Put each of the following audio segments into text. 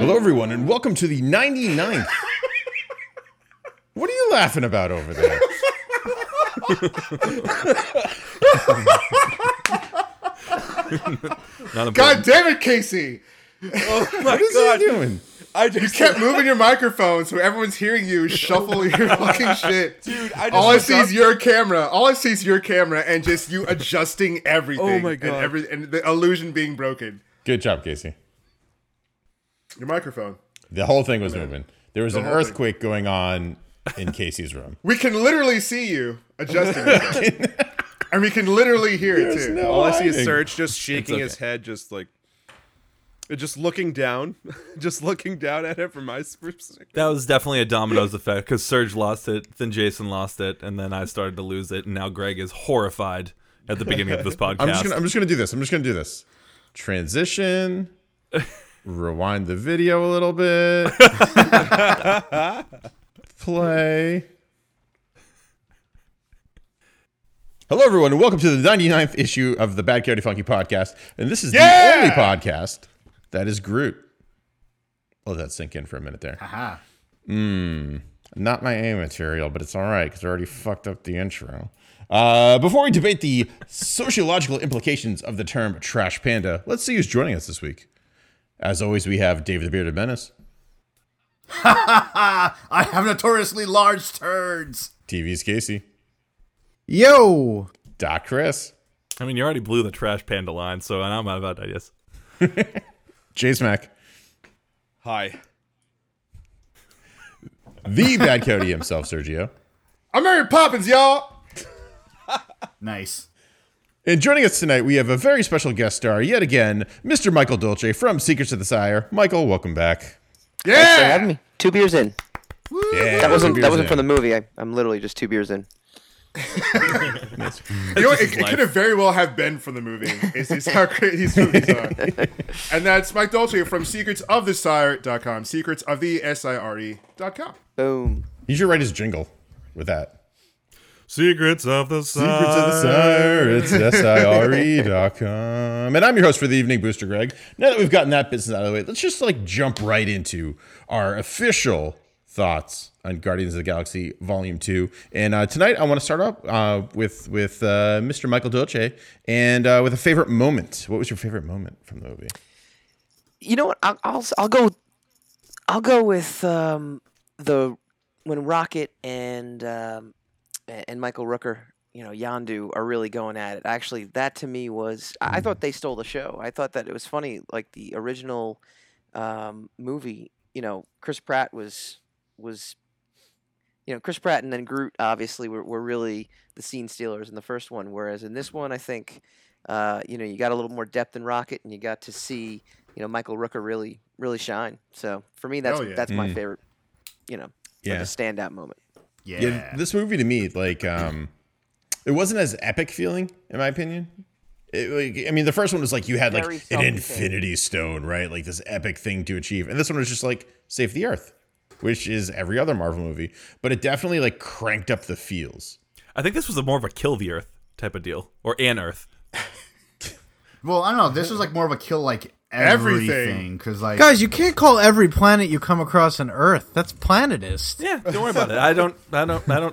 Hello, everyone, and welcome to the 99th. What are you laughing about over there? God damn it, Casey! Oh my God. What is he doing? You kept moving your microphone, so everyone's hearing you shuffle your fucking shit. Dude, All I see is your camera and just you adjusting everything. Oh my God. And the illusion being broken. Good job, Casey. Your microphone. The whole thing was moving. There was an earthquake going on in Casey's room. We can literally see you adjusting it. And we can literally hear it, too. All I see is Serge just shaking his head, just like... Just looking down at it from my perspective. That was definitely a dominoes effect because Serge lost it, then Jason lost it, and then I started to lose it, and now Greg is horrified at the beginning of this podcast. I'm just gonna do this. Transition. Rewind the video a little bit. Play. Hello, everyone, and welcome to the 99th issue of the Bad Coyote Funky Podcast, and this is the only podcast. That is Groot. I'll let that sink in for a minute there. Aha. Not my A material, but it's all right because I already fucked up the intro. Before we debate the sociological implications of the term trash panda, let's see who's joining us this week. As always, we have Dave the Bearded Menace. Ha ha ha! I have notoriously large turds. TV's Casey. Yo! Doc Chris. I mean, you already blew the trash panda line, so I'm out of ideas. J Smack. Hi. The Bad Coyote himself, Sergio. I'm Mary Poppins, y'all. Nice. And joining us tonight, we have a very special guest star yet again, Mr. Michael Dolce from Secrets of the Sire. Michael, welcome back. Yeah. Thanks for having me. 2 beers in. Woo! Yeah, that wasn't from the movie. I'm literally just 2 beers in. It could have very well have been from the movie. It's how great these movies are. And that's Mike Dolce from secretsofthesire.com. Secrets of the Sire.com. Boom. You should write his jingle with that. Secrets of the Sire. Secrets of the Sire. It's sire.com. And I'm your host for the evening, Booster Greg. Now that we've gotten that business out of the way, let's just jump right into our official thoughts on Guardians of the Galaxy Volume 2. And tonight I want to start up with Mr. Michael Dolce and with a favorite moment. What was your favorite moment from the movie? You know what? I'll go with when Rocket and Michael Rooker, you know, Yondu, are really going at it. Actually, that to me was I thought they stole the show. I thought that it was funny, like the original movie, you know, Chris Pratt was, you know, Chris Pratt and then Groot obviously were really the scene stealers in the first one, whereas in this one I think you know, you got a little more depth in Rocket and you got to see, you know, Michael Rooker really, really shine. So for me that's my favorite, you know, like a standout moment. Yeah. This movie to me, like it wasn't as epic feeling in my opinion. The first one was like you had like an Infinity Stone, right? Like this epic thing to achieve. And this one was just like save the Earth, which is every other Marvel movie, but it definitely like cranked up the feels. I think this was more of a kill the Earth type of deal, or an Earth. Well, I don't know. This was like more of a kill like everything, because like guys, you can't call every planet you come across an Earth. That's planetist. Yeah, don't worry about it. I don't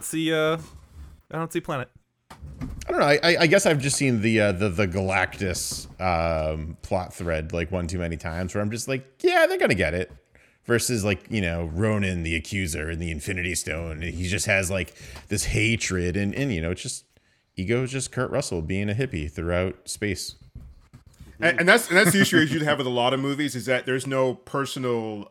see planet. I don't know. I guess I've just seen the Galactus plot thread like one too many times, where I'm just like, yeah, they're gonna get it. Versus, like, you know, Ronan, the accuser, in the Infinity Stone. He just has, like, this hatred. And you know, it's just... Ego is just Kurt Russell being a hippie throughout space. And that's the issue you'd have with a lot of movies, is that there's no personal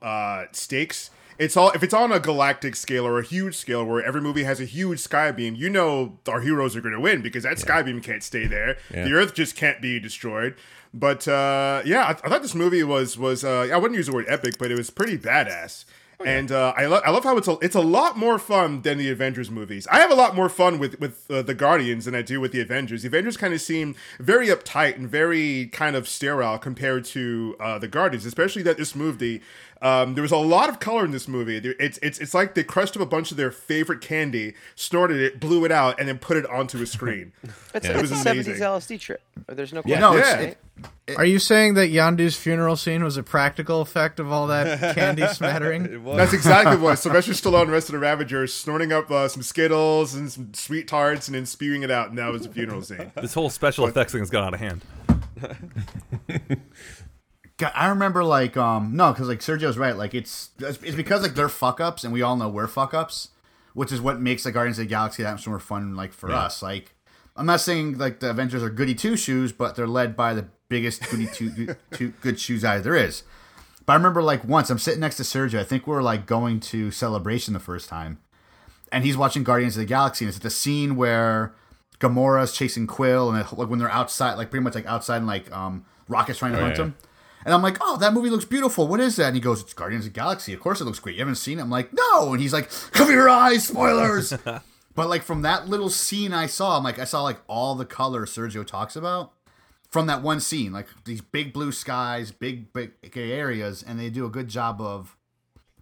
stakes. It's all... If it's on a galactic scale or a huge scale where every movie has a huge skybeam, you know our heroes are going to win because that skybeam can't stay there. Yeah. The Earth just can't be destroyed. But I thought this movie was I wouldn't use the word epic, but it was pretty badass. Oh, yeah. And I love how it's a lot more fun than the Avengers movies. I have a lot more fun with the Guardians than I do with the Avengers. The Avengers kind of seem very uptight and very kind of sterile compared to the Guardians, especially that this movie. There was a lot of color in this movie. It's like they crushed up a bunch of their favorite candy, snorted it, blew it out, and then put it onto a screen. It was a 70s LSD trip. There's no question. Yeah. Are you saying that Yondu's funeral scene was a practical effect of all that candy smattering? It was. That's exactly what. Sylvester Stallone and the rest of the Ravagers snorting up some Skittles and some sweet tarts and then spewing it out, and that was the funeral scene. This whole special effects thing's got out of hand. God, I remember, like, no, because, like, Sergio's right. Like, it's because, like, they're fuck-ups, and we all know we're fuck-ups, which is what makes, like, Guardians of the Galaxy that much more fun, like, for us. Like, I'm not saying, like, the Avengers are goody two-shoes, but they're led by the biggest goody two good shoes out there is. But I remember, like, once I'm sitting next to Sergio. I think we were, like, going to Celebration the first time, and he's watching Guardians of the Galaxy, and it's at the scene where Gamora's chasing Quill, and, like, when they're outside, like, pretty much, like, outside, and, like, Rocket's trying to hunt him. And I'm like, oh, that movie looks beautiful. What is that? And he goes, it's Guardians of the Galaxy. Of course it looks great. You haven't seen it? I'm like, no. And he's like, cover your eyes, spoilers. But, like, from that little scene I saw, I'm like, I saw, like, all the color Sergio talks about from that one scene. Like, these big blue skies, big areas, and they do a good job of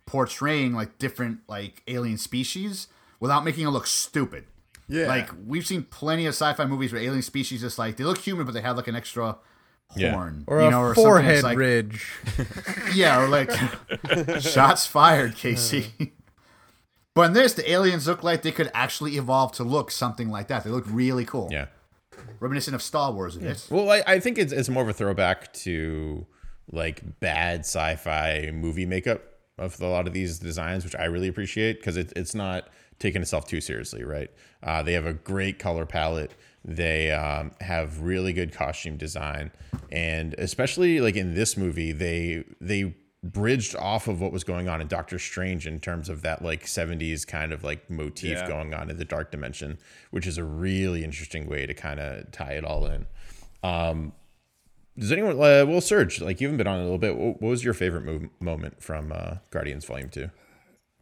portraying, like, different, like, alien species without making it look stupid. Yeah. Like, we've seen plenty of sci-fi movies where alien species just, like, they look human, but they have, like, an extra... horn, or a forehead ridge. Yeah, or like shots fired, Casey. But in this, the aliens look like they could actually evolve to look something like that. They look really cool. Yeah, reminiscent of Star Wars. It is. Well, I think it's more of a throwback to like bad sci-fi movie makeup of a lot of these designs, which I really appreciate because it's not taking itself too seriously, right? They have a great color palette. They have really good costume design, and especially like in this movie, they bridged off of what was going on in Doctor Strange in terms of that like 70s kind of like motif going on in the dark dimension, which is a really interesting way to kind of tie it all in. Does anyone? Well, Serge, like you haven't been on a little bit. What was your favorite moment from Guardians Volume 2?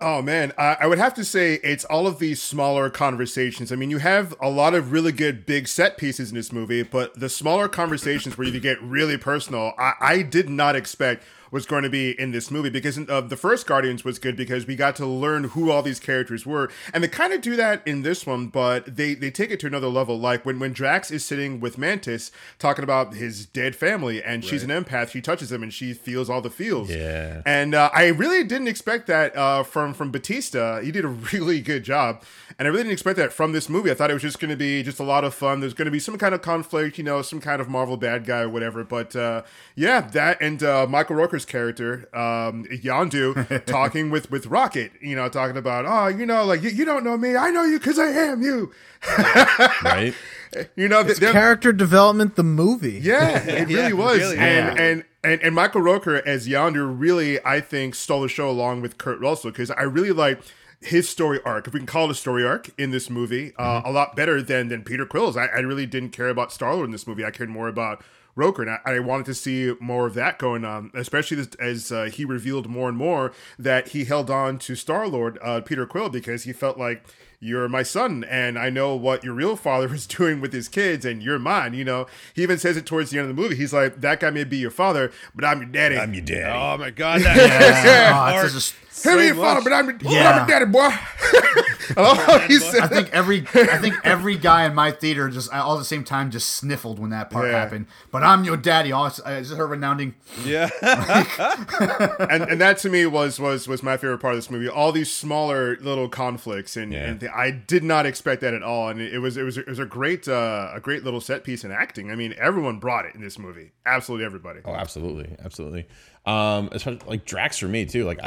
Oh, man, I would have to say it's all of these smaller conversations. I mean, you have a lot of really good big set pieces in this movie, but the smaller conversations where you get really personal, I did not expect was going to be in this movie, because the first Guardians was good because we got to learn who all these characters were. And they kind of do that in this one, but they take it to another level. Like when Drax is sitting with Mantis talking about his dead family, and she's an empath, she touches him and she feels all the feels. Yeah. And I really didn't expect that from Batista. He did a really good job. And I really didn't expect that from this movie. I thought it was just going to be just a lot of fun. There's going to be some kind of conflict, you know, some kind of Marvel bad guy or whatever. But that and Michael Rooker character Yondu talking with Rocket, you know, talking about, oh, you know, like you don't know me, I know you because I am you. Right, you know, it's character development, the movie. It really was. Really, and Michael Rooker as Yondu really, I think, stole the show along with Kurt Russell, because I really like his story arc, if we can call it a story arc, in this movie, a lot better than Peter Quill's. I really didn't care about Star-Lord in this movie. I cared more about Rooker, and I wanted to see more of that going on, especially as he revealed more and more that he held on to Star-Lord, Peter Quill, because he felt like, you're my son, and I know what your real father is doing with his kids, and you're mine, you know? He even says it towards the end of the movie. He's like, that guy may be your father, but I'm your daddy. I'm your daddy. Oh, my God. He'll be your father, but I'm your daddy, boy. I think every guy in my theater just all at the same time just sniffled when that part happened. But I'm your daddy. Oh, is this her renouncing? Yeah. and that, to me, was my favorite part of this movie. All these smaller little conflicts, and I did not expect that at all, and it was a great little set piece in acting. I mean, everyone brought it in this movie. Absolutely everybody. Oh, absolutely. Especially like Drax for me too. Like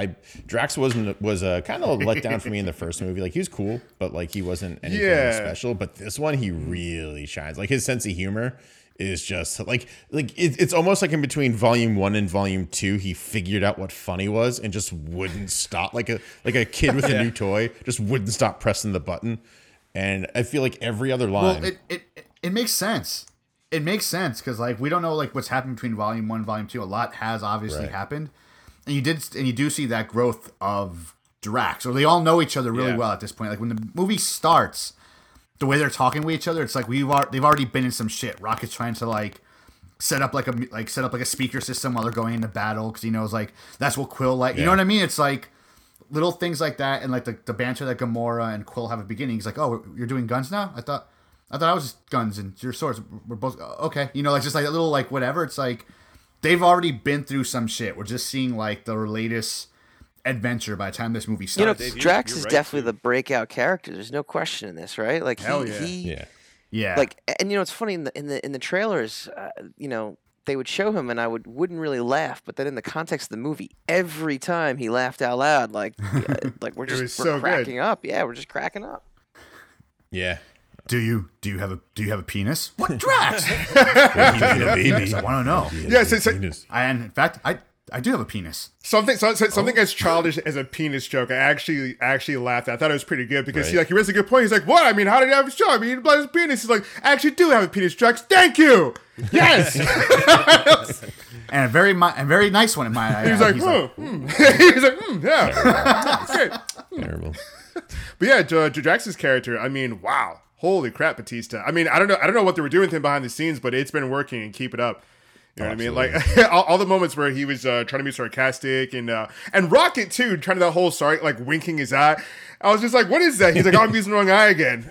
Drax was kind of a letdown for me in the first movie. Like he was cool, but like he wasn't anything special. But this one, he really shines. Like his sense of humor is just like it's almost like in between Volume 1 and Volume 2, he figured out what funny was and just wouldn't stop, like a kid with a new toy, just wouldn't stop pressing the button. And I feel like every other line. Well, it makes sense. It makes sense because like we don't know like what's happened between Volume 1 and Volume 2. A lot has obviously happened, and you do see that growth of Drax. Or they all know each other really well at this point. Like when the movie starts, the way they're talking with each other, it's like they've already been in some shit. Rocket's trying to like set up like a speaker system while they're going into battle because he knows like that's what Quill like. You know what I mean? It's like little things like that, and like the banter that Gamora and Quill have at the beginning. He's like, "Oh, you're doing guns now? I thought I thought I was just guns and your swords. We're both okay. You know, like just like a little like whatever. It's like they've already been through some shit. We're just seeing like the latest adventure by the time this movie starts. You know, Dave, Drax is right definitely the breakout character. There's no question in this, right? Like Hell yeah. Like, and you know, it's funny in the trailers, you know, they would show him and I wouldn't really laugh, but then in the context of the movie, every time he laughed out loud, like like we're cracking up. Yeah, we're just cracking up. Yeah. Do you have a penis? What, Drax? I want to know. In fact, I do have a penis. Something as childish as a penis joke, I actually laughed at. I thought it was pretty good because he raised a good point. He's like, what? I mean, how did I have a show? I mean, he blood his penis. He's like, I actually do have a penis, Drax. Thank you. Yes. And a very nice one in my eye. He's like, yeah. Great. Terrible. But yeah, Drax's character, I mean, wow. Holy crap, Batista. I mean, I don't know what they were doing with him behind the scenes, but it's been working, and keep it up. You know what I mean? Like all the moments where he was trying to be sarcastic and Rocket too, trying to that whole sorry, like winking his eye. I was just like, what is that? He's like, oh, I'm using the wrong eye again.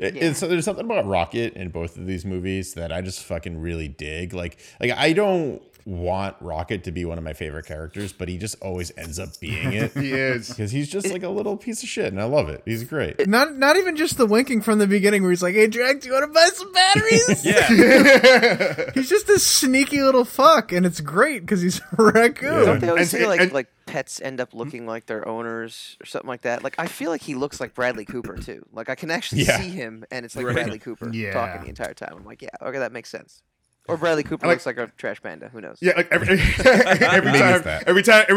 And so there's something about Rocket in both of these movies that I just fucking really dig. Like I don't want Rocket to be one of my favorite characters, but he just always ends up being it. He is, because he's just like a little piece of shit, and I love it. He's great. Not even just the winking from the beginning where he's like, hey Drax, do you want to buy some batteries? Yeah. He's just this sneaky little fuck, and it's great because he's a raccoon. Yeah. Don't they always say like pets end up looking like their owners or something like that? Like, I feel like he looks like Bradley Cooper too. Like, I can actually see him, and it's like Bradley Cooper talking the entire time. I'm like, yeah, okay, that makes sense. Or Bradley Cooper looks like a trash panda. Who knows? Yeah, like every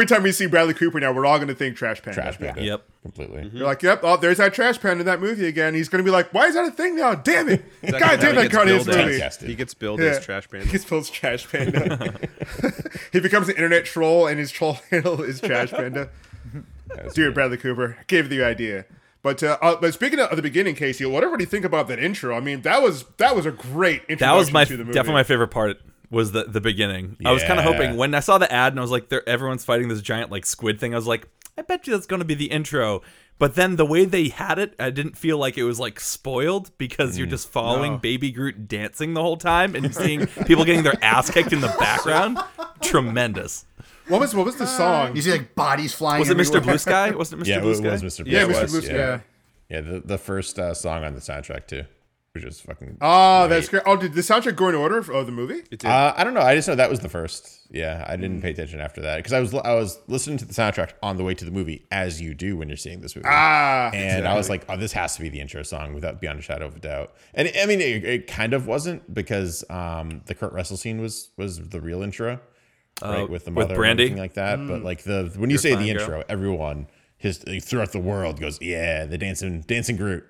time we see Bradley Cooper now, we're all going to think trash panda. Trash panda. Yeah. Yep. Completely. Mm-hmm. You're like, yep. Oh, there's that trash panda in that movie again. He's going to be like, why is that a thing now? Damn it! God damn that Guardians movie. He gets billed as trash panda. He gets billed as trash panda. He becomes an internet troll, and his troll handle is trash panda. Dear Bradley Cooper, gave the idea. But speaking of the beginning, Casey, what everybody think about that intro? I mean, that was a great introduction to the movie. Definitely my favorite part was the beginning. Yeah. I was kind of hoping when I saw the ad and I was like, everyone's fighting this giant like squid thing. I was like, I bet you that's going to be the intro. But then the way they had it, I didn't feel like it was like spoiled, because you're just following Baby Groot dancing the whole time and seeing people getting their ass kicked in the background. Tremendous. What was the song? You see like bodies flying. Was it everywhere. Mr. Blue Sky? Wasn't it Mr. Blue Sky? Yeah, it was Mr. Blue Sky. Yeah, Mr. Blue Sky. Yeah, the first song on the soundtrack too, which is fucking. Oh, that's great. Oh, did the soundtrack go in order of the movie? It did. I don't know. I just know that was the first. Yeah, I didn't pay attention after that because I was listening to the soundtrack on the way to the movie, as you do when you're seeing this movie. I was like, oh, this has to be the intro song, without beyond a shadow of a doubt. And I mean, it kind of wasn't, because the Kurt Russell scene was the real intro. Right, with the mother, with Brandy, and everything like that. But like when you say the intro, girl. Everyone throughout the world goes, yeah, the dancing Groot,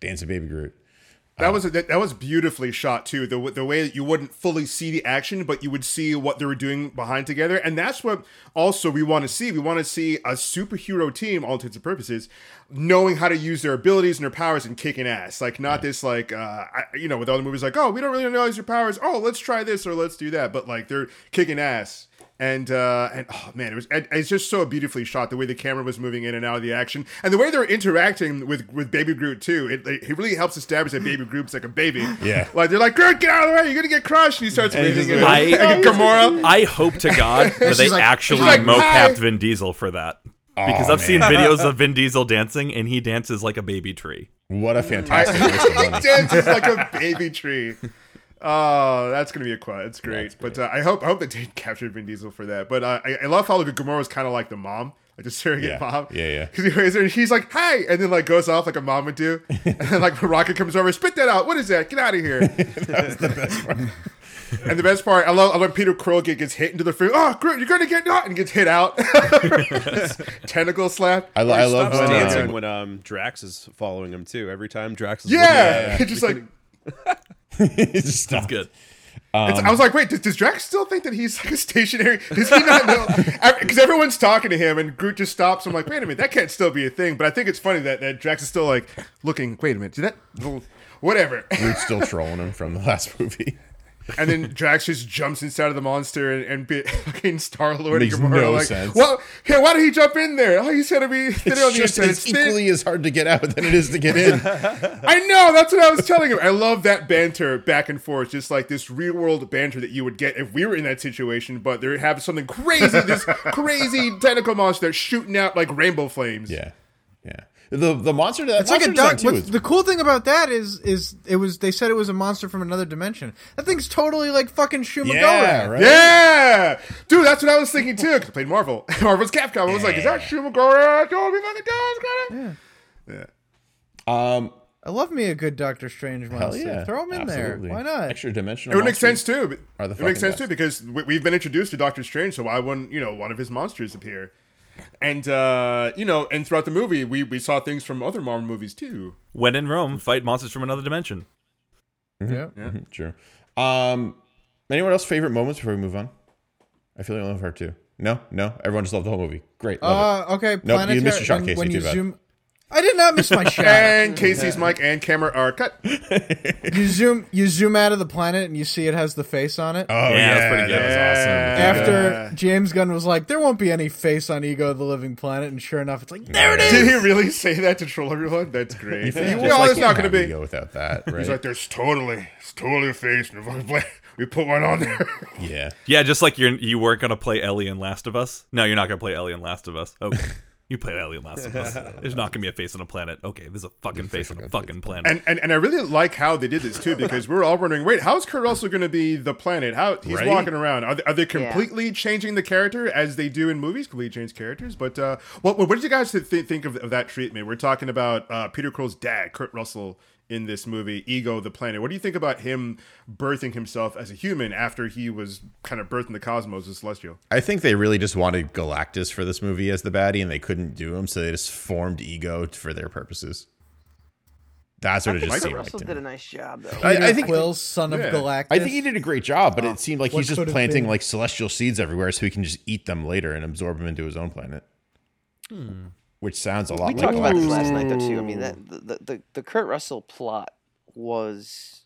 dancing Baby Groot. That was beautifully shot too. The way that you wouldn't fully see the action, but you would see what they were doing behind together, and that's what also we want to see. We want to see a superhero team, all intents and purposes, knowing how to use their abilities and their powers and kicking ass. Like not this like you know, with other movies like, oh, we don't really know your powers. Oh, let's try this or let's do that. But like they're kicking ass. And oh man, it's just so beautifully shot, the way the camera was moving in and out of the action, and the way they're interacting with Baby Groot too. It really helps establish that Baby Groot's like a baby. Yeah, like they're like, Groot, get out of the way, you're gonna get crushed, and he starts waving at Gamora. I hope to God that they actually mocapped Vin Diesel for that, because I've seen videos of Vin Diesel dancing, and he dances like a baby tree. What a fantastic! He dances like a baby tree. Oh, that's going to be a quad. It's great. But I hope they did capture Vin Diesel for that. But I love how Gamora's kind of like the mom, like the surrogate mom. Yeah, yeah. He's like, hey! And then like goes off like a mom would do. And then like Rocket comes over, spit that out. What is that? Get out of here. That was the best part. And the best part, I love Peter Quill gets hit into the food. Oh, Groot, you're going to get knocked, and gets hit out. Tentacle slap. I love dancing when Drax is following him too. Every time Drax is looking at him. Just like... It's just not good. I was like, wait, does Drax still think that he's like a stationary? Does he not know? Because everyone's talking to him, and Groot just stops. I'm like, wait a minute, that can't still be a thing. But I think it's funny that Drax is still like looking. Wait a minute, did that? Whatever. Groot's still trolling him from the last movie. And then Drax just jumps inside of the monster and fucking Star-Lord and Gamora sense. Well, hey, why did he jump in there? Oh, he's gonna be thinner on the inside. It's equally as hard to get out than it is to get in. I know. That's what I was telling him. I love that banter back and forth, just like this real world banter that you would get if we were in that situation. But they have something crazy, this crazy tentacle monster that's shooting out like rainbow flames. Yeah, yeah. The monster that's like a duck. The cool thing about that is it was they said it was a monster from another dimension. That thing's totally like fucking Shumagoran. Yeah, right? Yeah, dude, that's what I was thinking too. Because I played Marvel's Capcom. I was like, is that Shumagoran? Yeah. I love me a good Doctor Strange monster. Yeah, throw him in there. Why not? Extra dimensional. It would make sense too. It makes sense too because we've been introduced to Doctor Strange, so why wouldn't one of his monsters appear? And, and throughout the movie, we saw things from other Marvel movies, too. When in Rome, fight monsters from another dimension. Mm-hmm. Yeah. Mm-hmm. True. Anyone else favorite moments before we move on? I feel like I love her, too. No? Everyone just loved the whole movie. Great. Okay. No, you missed your shot, Casey. Too bad. I did not miss my shot. And Casey's mic and camera are cut. You zoom out of the planet and you see it has the face on it. Oh, yeah. That's pretty good. That's awesome. After James Gunn was like, there won't be any face on Ego the Living Planet. And sure enough, it's like, there it is. Did he really say that to troll everyone? That's great. There's not going to be Ego without that, right? He's like, there's totally a face in the Living Planet. We put one on there. Yeah. Yeah, just like you weren't going to play Ellie in Last of Us. No, you're not going to play Ellie in Last of Us. Okay. You played Alien Last of Us. There's not going to be a face on a planet. Okay, there's a fucking face on a fucking planet. And I really like how they did this, too, because we're all wondering, wait, how's Kurt Russell going to be the planet? How he's walking around. Are they completely changing the character as they do in movies? Completely change characters? But what did you guys think of that treatment? We're talking about Peter Quill's dad, Kurt Russell, in this movie, Ego the Planet. What do you think about him birthing himself as a human after he was kind of birthing the cosmos as Celestial? I think they really just wanted Galactus for this movie as the baddie, and they couldn't do him, so they just formed Ego for their purposes. That's what it just seemed like to me. Russell did a nice job, though. I think Quill's son of Galactus. I think he did a great job, but it seemed like he's just planting like celestial seeds everywhere so he can just eat them later and absorb them into his own planet. Hmm. Which sounds a lot like... We talked about this last night, though, too. I mean, that the Kurt Russell plot was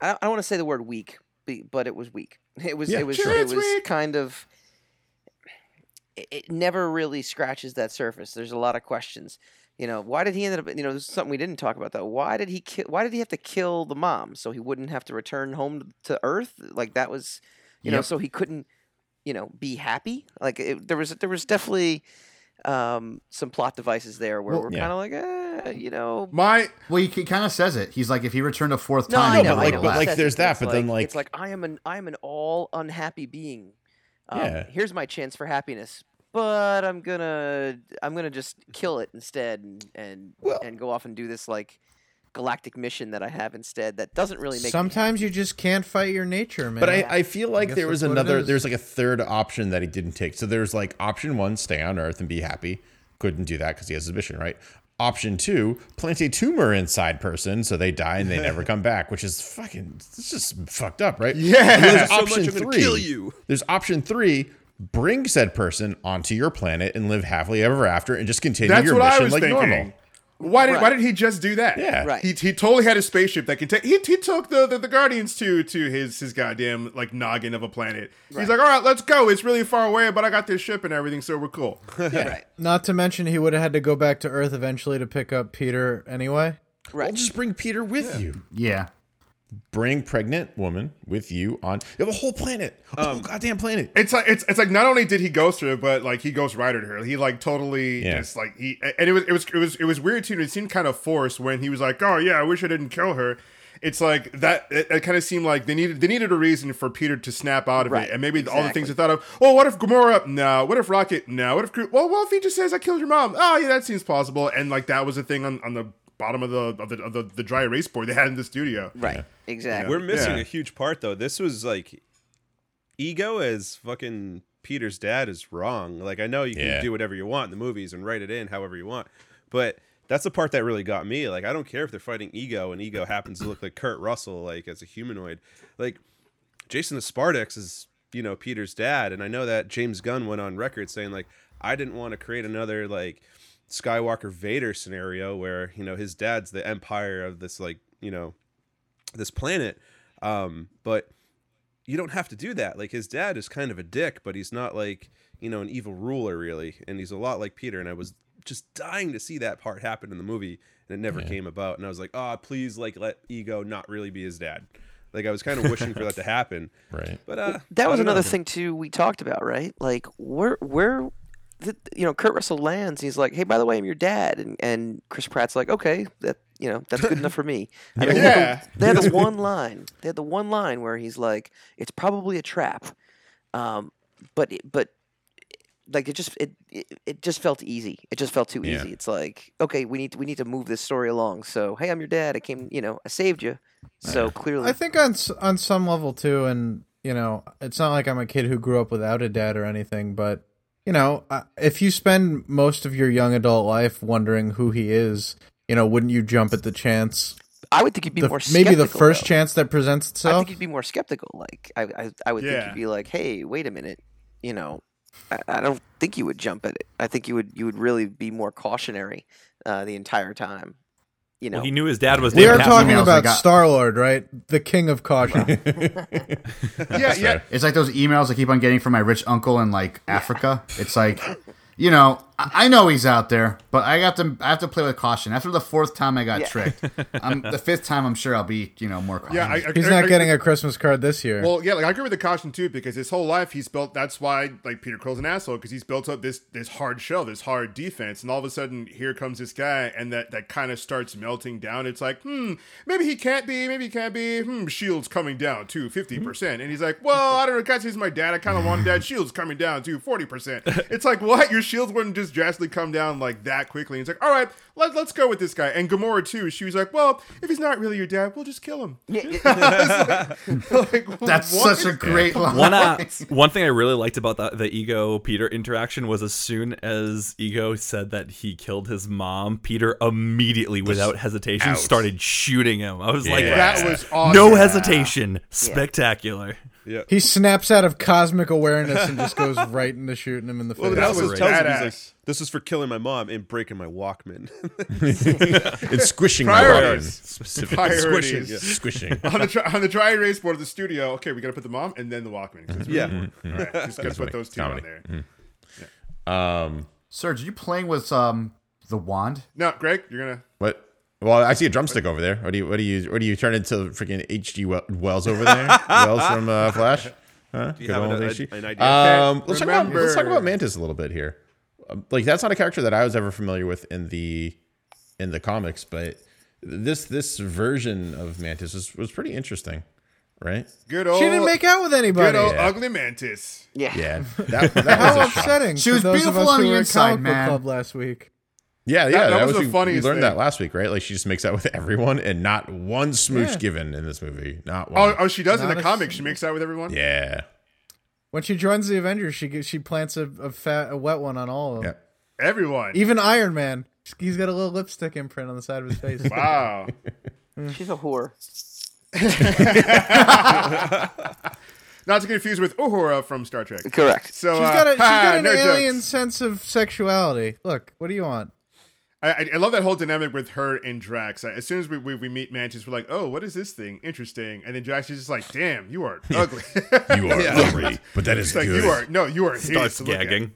I don't want to say the word weak, but it was weak. It was kind of... It never really scratches that surface. There's a lot of questions. Why did he end up... this is something we didn't talk about, though. Why did he have to kill the mom so he wouldn't have to return home to Earth? Like, that was... So he couldn't, be happy. Like, there was definitely... some plot devices there where we're kind of like, he kind of says it. He's like, if he returned a fourth time, there's that. But then, like, it's like I am an all unhappy being. Here's my chance for happiness, but I'm gonna just kill it instead and go off and do this like galactic mission that I have instead. That doesn't really make. Sometimes you just can't fight your nature, man. But I feel like there was there's like a third option that he didn't take. So there's like option one, stay on Earth and be happy. Couldn't do that because he has his mission, right? Option two, plant a tumor inside person so they die and they never come back, which is fucking, it's just fucked up, right? Yeah. There's option three. Kill you. There's option three. Bring said person onto your planet and live happily ever after and just continue your mission like normal. Why did he just do that? Yeah, right. He totally had a spaceship that could take. He took the Guardians to his goddamn like noggin of a planet. Right. He's like, all right, let's go. It's really far away, but I got this ship and everything, so we're cool. Yeah. Right. Not to mention he would have had to go back to Earth eventually to pick up Peter anyway. Right. Well, just bring Peter with you. Yeah. Bring pregnant woman with you on. You have a whole planet. Goddamn planet. It's like not only did he ghost her, but like he ghost ridered her. He like totally just like he and it was weird too. It seemed kind of forced when he was like, oh yeah, I wish I didn't kill her. It's like that. It kind of seemed like they needed a reason for Peter to snap out of it, and maybe all the things they thought of. Oh, what if Gamora? No. What if Rocket? No. What if Groot? Well, what if he just says I killed your mom? Oh yeah, that seems plausible. And like that was a thing on the bottom of the dry erase board they had in the studio. Right. Yeah. Exactly. We're missing a huge part though. This was like Ego as fucking Peter's dad is wrong. Like I know you can do whatever you want in the movies and write it in however you want. But that's the part that really got me. Like I don't care if they're fighting Ego and Ego happens to look like Kurt Russell like as a humanoid. Like Jason the Spartax is, Peter's dad, and I know that James Gunn went on record saying like I didn't want to create another like Skywalker Vader scenario where his dad's the empire of this like this planet. But you don't have to do that. Like, his dad is kind of a dick, but he's not like, you know, an evil ruler really. And he's a lot like Peter. And I was just dying to see that part happen in the movie, and it never came about. And I was like, oh, please, like, let Ego not really be his dad. Like, I was kind of wishing for that to happen. Right. But that was another thing too we talked about, right? Like, we're you know, Kurt Russell lands, he's like, hey, by the way, I'm your dad. And Chris Pratt's like, okay, that, you know, that's good enough for me. I mean, yeah. They had the one line where he's like, it's probably a trap. But like, it just felt easy. It just felt too easy. It's like, okay, we need to move this story along. So, hey, I'm your dad. I came, you know, I saved you. So clearly, I think on some level too, and you know, it's not like I'm a kid who grew up without a dad or anything, but you know, if you spend most of your young adult life wondering who he is, you know, wouldn't you jump at the chance? I would think you'd be more skeptical. Maybe the first chance that presents itself. I think you'd be more skeptical. Like, I would think you'd be like, hey, wait a minute, you know. I don't think you would jump at it. I think you would really be more cautionary the entire time. You know, well, he knew his dad was. We are talking about Star-Lord, right? The king of caution. Wow. Yeah. It's like those emails I keep on getting from my rich uncle in like Africa. It's like, you know, I know he's out there, but I have to play with caution. After the fourth time I got tricked, the fifth time I'm sure I'll be, you know, more cautious. Yeah, he's not getting a Christmas card this year. Well, yeah, like I agree with the caution too, because his whole life he's built. That's why like Peter Quill's an asshole, because he's built up this hard shell, this hard defense, and all of a sudden here comes this guy, and that kind of starts melting down. It's like, maybe he can't be. Shield's coming down to 50%, and he's like, well, I don't know, guys, he's my dad. I kind of wanted that. Shield's coming down to 40%. It's like, what? Your shields weren't just drastically come down like that quickly. And it's like, all right, let's go with this guy. And Gamora too, she was like, well, if he's not really your dad, we'll just kill him. Like, that's such a great line. One thing I really liked about the Ego Peter interaction was, as soon as Ego said that he killed his mom, Peter immediately, without hesitation, started shooting him. I was like, that was awesome. No hesitation. Yeah. Spectacular. Yeah. He snaps out of cosmic awareness and just goes right into shooting him in the face. Well, that was badass. Like, this is for killing my mom and breaking my Walkman. And squishing my Walkman. Squishing. On the dry erase board of the studio, okay, we got to put the mom and then the Walkman. Really all right, just got to put those two on there. Yeah. Serge, are you playing with the wand? No, Greg, you're going to... What? Well, I see a drumstick over there. What do you turn into freaking H.G. Wells over there? Wells from Flash? Huh? Do you have an idea? Let's talk about Mantis a little bit here. Like, that's not a character that I was ever familiar with in the comics, but this version of Mantis was pretty interesting, right? Good old. She didn't make out with anybody. Good old ugly Mantis. Yeah. That was upsetting. She was beautiful on the inside, man. Club last week. Yeah. That was the funniest thing. We learned that last week, right? Like, she just makes out with everyone, and not one smooch given in this movie. Not one. Oh, she does in the comics. She makes out with everyone? Yeah. When she joins the Avengers, she plants a wet one on all of them. Yeah. Everyone. Even Iron Man. He's got a little lipstick imprint on the side of his face. Wow. She's a whore. Not to get confused with Uhura from Star Trek. Correct. So she's got an alien sense of sexuality. Look, what do you want? I love that whole dynamic with her and Drax. As soon as we meet Mantis, we're like, oh, what is this thing? Interesting. And then Drax is just like, damn, you are ugly. You are ugly, but that is good. Like, you are starts gagging.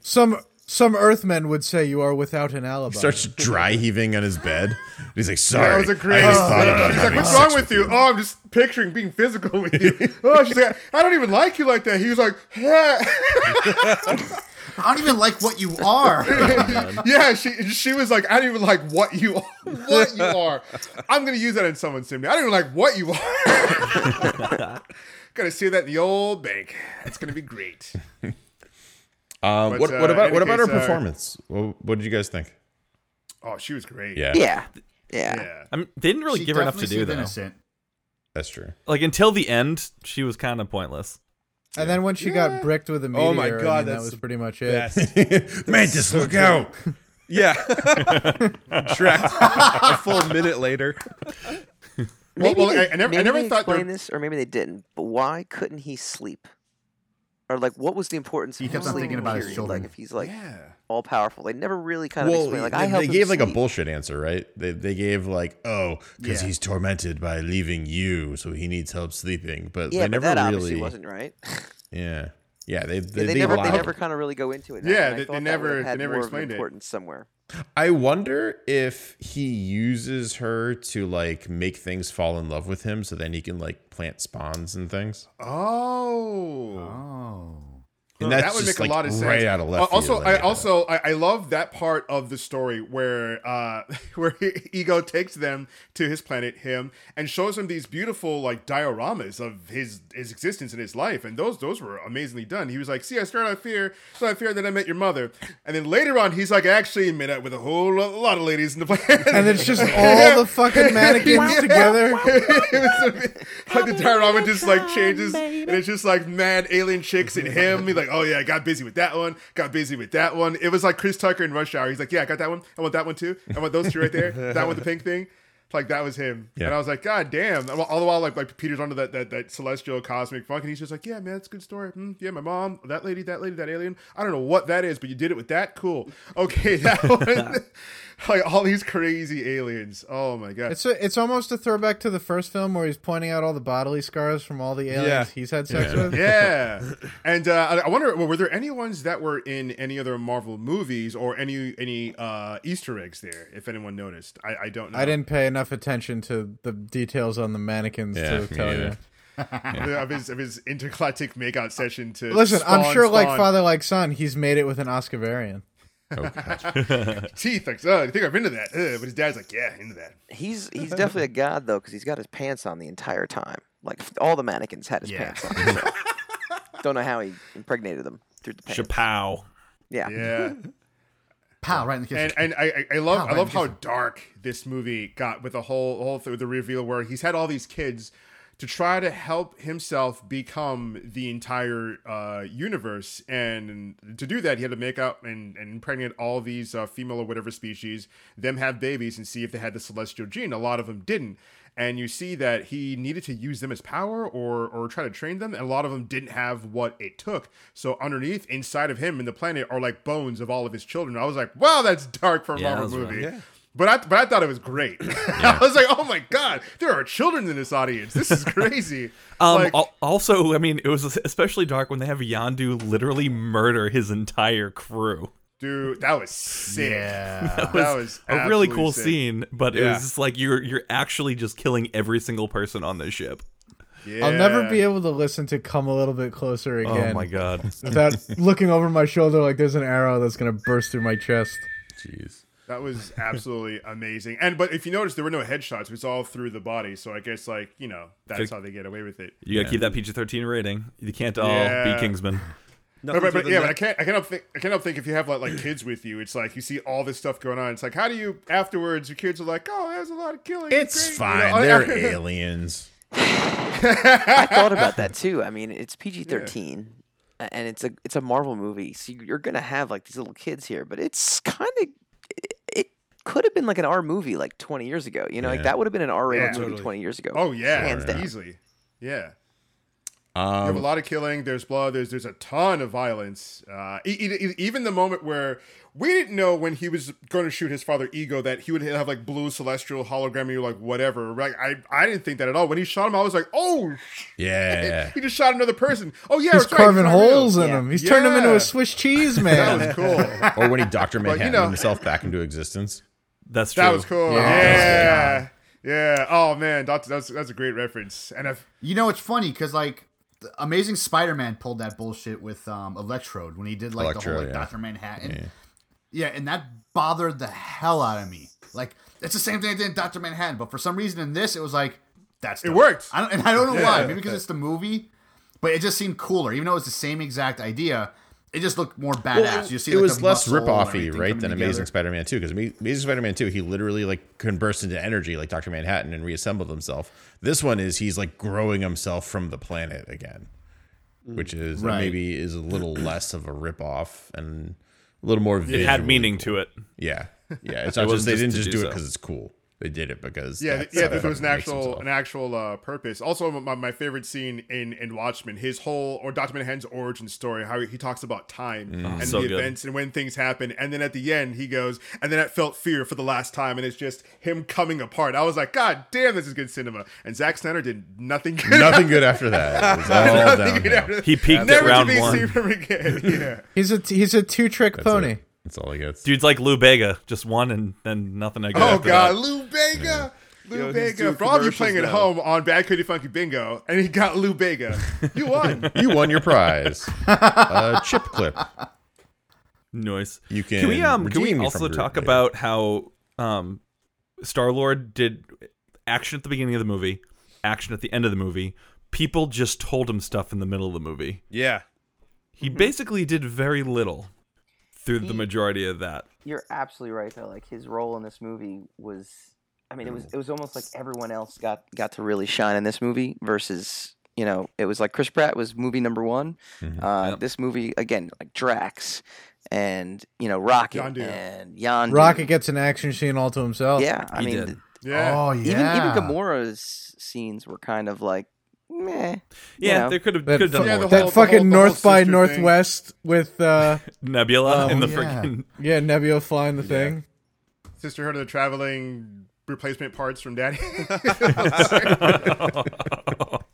Some Earthmen would say you are without an alibi. He starts dry heaving on his bed. He's like, sorry. That was a great. He's like, what's wrong with you? Oh, I'm just picturing being physical with you. Oh, she's like, I don't even like you like that. He was like, I don't even like what you are. Yeah, she was like, I don't even like what you are. What you are. I'm going to use that in someone's sim. I don't even like what you are. Going to see that in the old bank. That's going to be great. What about her performance? What did you guys think? Oh, she was great. Yeah. I mean, they didn't really give her enough to do, though. Innocent. That's true. Like, until the end, she was kind of pointless. And then when she got bricked with a meteor, oh my God, that was pretty much it. Mantis, so look out! Yeah. Tracked a full minute later. Maybe I never thought they explained this, or maybe they didn't, but why couldn't he sleep? Or, like, what was the importance of him? He kept on thinking about his children. Like, if he's, like, all-powerful. They never really kind of explained, like, They gave a bullshit answer, right? They gave, like, because he's tormented by leaving you, so he needs help sleeping. But they never that really... wasn't right. Yeah. Yeah, they never kind of really go into it. Yeah, they never explained it. Importance somewhere. I wonder if he uses her to like make things fall in love with him, so then he can like plant spawns and things. Oh. And that would make a lot of sense. Right out of left field. I love that part of the story where Ego takes them to his planet, him, and shows him these beautiful like dioramas of his existence and his life, and those were amazingly done. He was like, "See, I started out of fear, then I met your mother," and then later on, he's like, "I actually met up with a whole lot of ladies in the planet," and it's just all the fucking mannequins together. Like the diorama just like changes, and it's just like mad alien chicks and him. He's like, "Oh yeah, I got busy with that one. Got busy with that one." It was like Chris Tucker in Rush Hour. He's like, "Yeah, I got that one. I want that one too. I want those two right there. That one, the pink thing." Like that was him. Yeah. And I was like, "God damn!" All the while, like Peter's onto that celestial cosmic funk, and he's just like, "Yeah, man, it's a good story. Yeah, my mom, that lady, that alien. I don't know what that is, but you did it with that. Cool. Okay, that one." Like all these crazy aliens. Oh my god! It's almost a throwback to the first film where he's pointing out all the bodily scars from all the aliens he's had sex with. Yeah, and I wonder, were there any ones that were in any other Marvel movies or any Easter eggs there? If anyone noticed, I don't know. I didn't pay enough attention to the details on the mannequins to tell you. Yeah. Of his intergalactic makeout session to listen. Like Father Like Son, he's made it with an Oscar-varian. Oh, God. Teeth, like, I think I'm into that. But his dad's like, yeah, into that. He's definitely a god, though, because he's got his pants on the entire time. Like, all the mannequins had his pants on. So. Don't know how he impregnated them through the pants. Chapow. Yeah. Yeah. Pow, right in the kitchen. And I love how dark this movie got with the whole through the reveal where he's had all these kids to try to help himself become the entire universe. And to do that, he had to make out and impregnate all these female or whatever species, them have babies and see if they had the celestial gene. A lot of them didn't. And you see that he needed to use them as power or try to train them. And a lot of them didn't have what it took. So underneath, inside of him and the planet are like bones of all of his children. I was like, wow, that's dark for a Marvel movie. Right. Yeah. But I thought it was great. Yeah. I was like, oh my God, there are children in this audience. This is crazy. Also, I mean, it was especially dark when they have Yondu literally murder his entire crew. Dude, that was sick. Yeah. That was a really cool scene, but it was just like you're actually just killing every single person on this ship. Yeah. I'll never be able to listen to Come a Little Bit Closer again. Oh my God. Without looking over my shoulder like there's an arrow that's going to burst through my chest. Jeez. That was absolutely amazing. But if you notice, there were no headshots. It was all through the body. So I guess, like, you know, that's how they get away with it. You got to keep that PG-13 rating. You can't all be Kingsman. But I can't help think if you have like kids with you, it's like you see all this stuff going on. It's like, how do you afterwards? Your kids are like, oh, that was a lot of killing. It's fine. You know? They're aliens. I thought about that too. I mean, it's PG-13. Yeah. And it's a Marvel movie. So you're going to have like these little kids here, but it's kind of could have been like an R movie like 20 years ago. You know, like that would have been an R-rated movie 20 years ago. Oh, yeah. Hands down. Easily. Yeah. You have a lot of killing. There's blood. There's a ton of violence. Even the moment where we didn't know when he was going to shoot his father Ego that he would have like blue celestial hologram or like whatever. Like I didn't think that at all. When he shot him, I was like, oh yeah, he just shot another person. Oh yeah, he's carving holes in him. He's turned him into a Swiss cheese man. That was cool. Or when he Dr. Manhattan himself back into existence. That's true. That was cool. Yeah. Yeah. Oh man, that's a great reference. And it's funny because like. Amazing Spider-Man pulled that bullshit with Electrode when he did like the whole like, Dr. Manhattan. Yeah, and that bothered the hell out of me. Like, it's the same thing I did in Dr. Manhattan, but for some reason in this, it was like, that's it worked. I don't know why. Maybe because it's the movie, but it just seemed cooler. Even though it's the same exact idea, it just looked more badass. Well, you see, it like, was less rip-offy, right, than Amazing Spider-Man 2. Because Amazing Spider-Man 2, he literally like converts into energy like Dr. Manhattan and reassembled himself. This one is he's like growing himself from the planet again, which is maybe is a little less of a rip-off and a little more visual. It had meaning to it. Yeah. It's not just they didn't just do it because it's cool. they did it because there was an actual purpose. Also, my favorite scene in Watchmen, his whole or Dr. Manhattan's origin story, how he talks about time and so the events good. And when things happen, and then at the end he goes, and then I felt fear for the last time, and it's just him coming apart. I was like, God damn, this is good cinema. And Zack Snyder did nothing good. Nothing good after that. It was all downhill. He peaked at round one. Yeah. He's a two-trick pony. It. That's all he gets. Dude's like Lou Bega, just one and then nothing again. Oh God, that. Lou Bega. Yeah. Lou Bega, for all of you playing at home on Bad Coyote Funky Bingo, and he got Lou Bega. You won. You won your prize. A chip clip. Nice. You can we also talk about how Star-Lord did action at the beginning of the movie, action at the end of the movie. People just told him stuff in the middle of the movie. Yeah. He basically did very little through the majority of that. You're absolutely right, though. Like, his role in this movie was, I mean, it was almost like everyone else got to really shine in this movie versus, you know, it was like Chris Pratt was movie number one. Mm-hmm. This movie, again, like Drax and, you know, Rocket and Yondu. Rocket gets an action scene all to himself. Yeah, I mean, yeah. Oh, yeah. Even Gamora's scenes were kind of like, meh. Yeah, they could have done more. That fucking North by Northwest thing with Nebula in the freaking... Yeah, Nebula flying the thing. Sisterhood of the Traveling Replacement Parts from Daddy.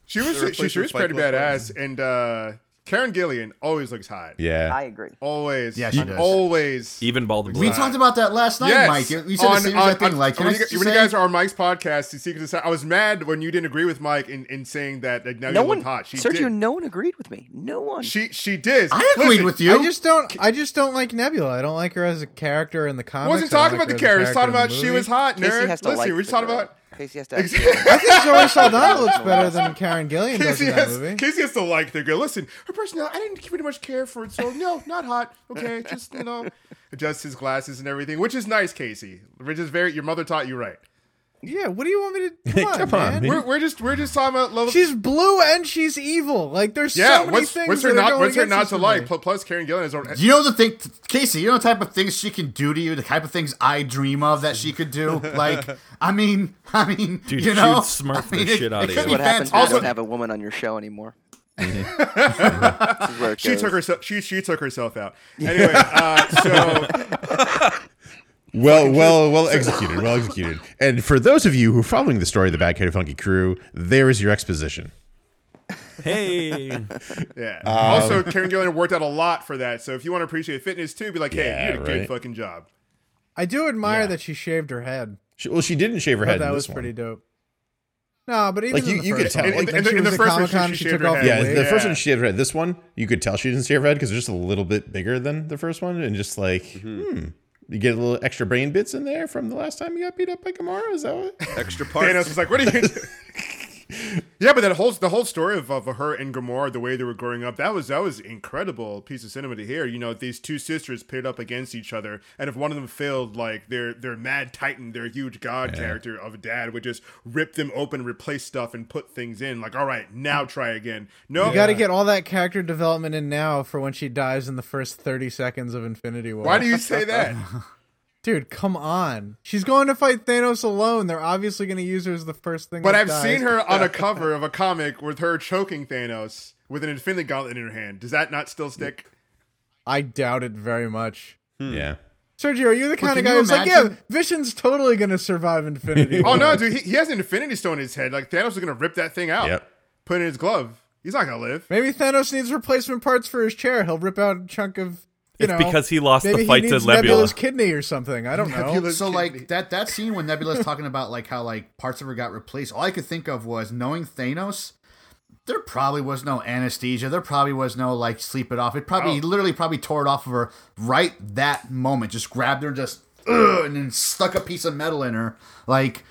she was pretty badass, and Karen Gillian always looks hot. Yeah, I agree. Always. Yeah, she does. Always. Even bald and blonde. We talked about that last night, yes. Mike. You said the same exact thing. Like, when you guys are on Mike's podcast, I was mad when you didn't agree with Mike in saying that, like, now you look hot. Sergio, no one agreed with me. No one. She did. I agreed with you. I just don't like Nebula. I don't like her as a character in the comics. Wasn't talking about the character. Talking about she was hot. Nerd. Listen, we're talking about. Casey has to. I think Zoe Saldana looks better than Karen Gillian does in that movie. Casey has to like the girl. Listen, her personality, I didn't pretty much care for it, so no, not hot. Okay, just, you know, adjust his glasses and everything, which is nice, Casey. Which is very, your mother taught you right. Yeah, what do you want me to do? Come on, man. We're just talking about level. She's blue and she's evil. Like, there's so many things. What's her not to like? Plus, Karen Gillan is. You know the thing, Casey. You know the type of things she can do to you. The type of things I dream of that she could do. Like, I mean, dude, you know, smurf the shit out of you. What happens when you don't have a woman on your show anymore? She took herself out. Anyway, so. Well executed. And for those of you who are following the story of the Bad Coyote Funky crew, there is your exposition. Hey. Yeah. Also, Karen Gillan worked out a lot for that. So if you want to appreciate fitness too, be like, hey, you did a good fucking job. I do admire that she shaved her head. She didn't shave her head. That was pretty dope. No, but even like you could tell. The first one she shaved her head. This one, you could tell she didn't shave her head because it's just a little bit bigger than the first one, and just like, You get a little extra brain bits in there from the last time you got beat up by Gamora? Is that what? Extra parts. Thanos was like, what are you going to do? Yeah, but the whole story of her and Gamora, the way they were growing up, that was an incredible piece of cinema to hear. You know, these two sisters pitted up against each other, and if one of them failed, like, their mad titan, their huge god character of a dad would just rip them open, replace stuff, and put things in. Like, all right, now try again. No, you got to get all that character development in now for when she dies in the first 30 seconds of Infinity War. Why do you say that? Dude, come on. She's going to fight Thanos alone. They're obviously going to use her as the first thing. But I've seen her on a cover of a comic with her choking Thanos with an Infinity Gauntlet in her hand. Does that not still stick? I doubt it very much. Yeah. Sergio, are you the kind of guy who's like, Vision's totally going to survive Infinity War? Oh, no, dude. He has an Infinity Stone in his head. Like, Thanos is going to rip that thing out. Yep. Put it in his glove. He's not going to live. Maybe Thanos needs replacement parts for his chair. He'll rip out a chunk of... It's because he lost the fight to Nebula. Nebula's kidney or something. I don't know. Nebula's so kidney. Like that scene when Nebula's talking about like how like parts of her got replaced. All I could think of was, knowing Thanos, there probably was no anesthesia. There probably was no like sleep it off. It probably literally tore it off of her right that moment. Just grabbed her and just and then stuck a piece of metal in her. Like,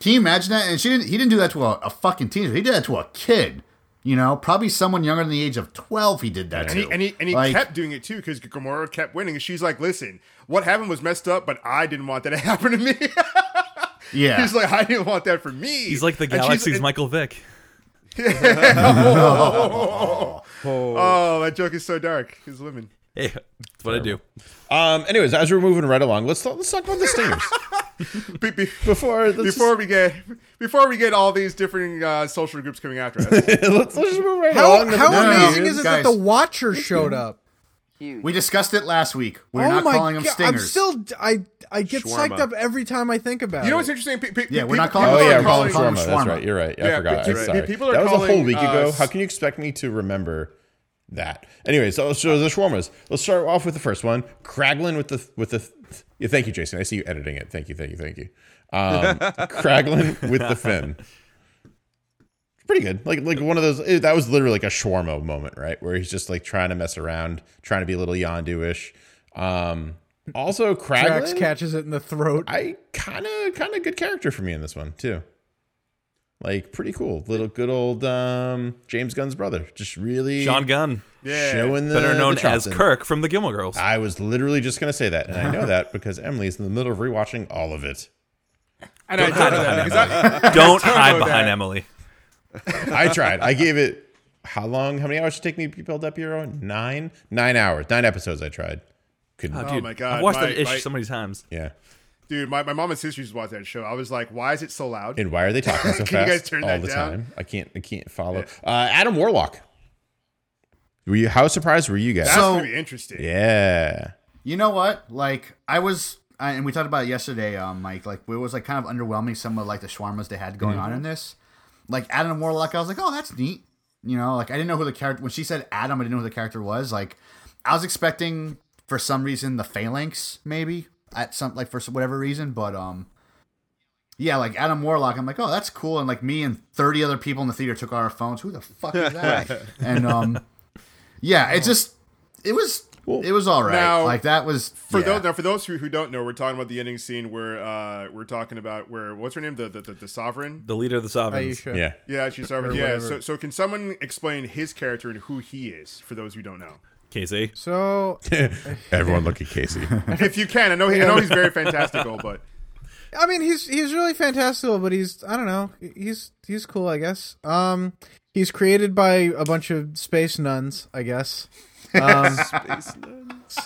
can you imagine that? And he didn't do that to a fucking teenager. He did that to a kid. You know, probably someone younger than the age of 12 he did that to. And he like, kept doing it, too, because Gamora kept winning. And she's like, listen, what happened was messed up, but I didn't want that to happen to me. Yeah. He's like, I didn't want that for me. He's like the galaxy's Michael Vick. Yeah. Oh, that joke is so dark. It's women. Yeah, that's what I do. Anyways, as we're moving right along, let's talk about the stingers. Before we get all these different social groups coming after us, let's just move right along. How amazing is it that the Watcher showed up? Huge. We discussed it last week. We're not calling them stingers. I get shawarma. Psyched up every time I think about it. You know what's interesting? We're calling them shawarma. That's right. You're right. I forgot. That was a whole week ago. How can you expect me to remember that? Anyway, so the shawarmas. Let's start off with the first one. Kraglin with the. Yeah, thank you, Jason. I see you editing it. Thank you. Kraglin with the fin. Pretty good. Like one of those, that was literally like a shawarma moment, right? Where he's just like trying to mess around, trying to be a little Yondu-ish. Also, Kraglin, Drax catches it in the throat. I kind of good character for me in this one too. Like pretty cool, little good old James Gunn's brother, just really Sean Gunn, showing the better known as Kirk from the Gilmore Girls. I was literally just gonna say that, and I know that because Emily's in the middle of rewatching all of it. And Don't hide behind Emily. I tried. I gave it how long? How many hours did it take me to build up Euro? 9 hours. 9 episodes I tried. Couldn't. Oh, my God. I've watched that issue so many times. Yeah. Dude, my mom and sister used to watch that show. I was like, why is it so loud? And why are they talking so fast you guys turn all the time? I can't follow. Yeah. Adam Warlock. How surprised were you guys? That's going to be interesting. Yeah. You know what? Like, I was... and we talked about it yesterday, Mike. Like, it was like kind of underwhelming some of like the shawarmas they had going on in this. Like Adam Warlock, I was like, oh, that's neat. You know, like I didn't know who the character, when she said Adam, I didn't know who the character was. Like I was expecting for some reason the Phalanx maybe at some, like for whatever reason. But yeah, like Adam Warlock, I'm like, oh, that's cool. And like me and 30 other people in the theater took out our phones. Who the fuck is that? And yeah, it was all right. Now, like that was for those who don't know, we're talking about the ending scene where we're talking about where what's her name, the Sovereign, the leader of the Sovereigns. Aisha. Yeah, she's Sovereign. Yeah. So can someone explain his character and who he is for those who don't know? Casey. So everyone look at Casey if you can. I know he's very fantastical, but I mean he's really fantastical, but he's cool, I guess. He's created by a bunch of space nuns, I guess.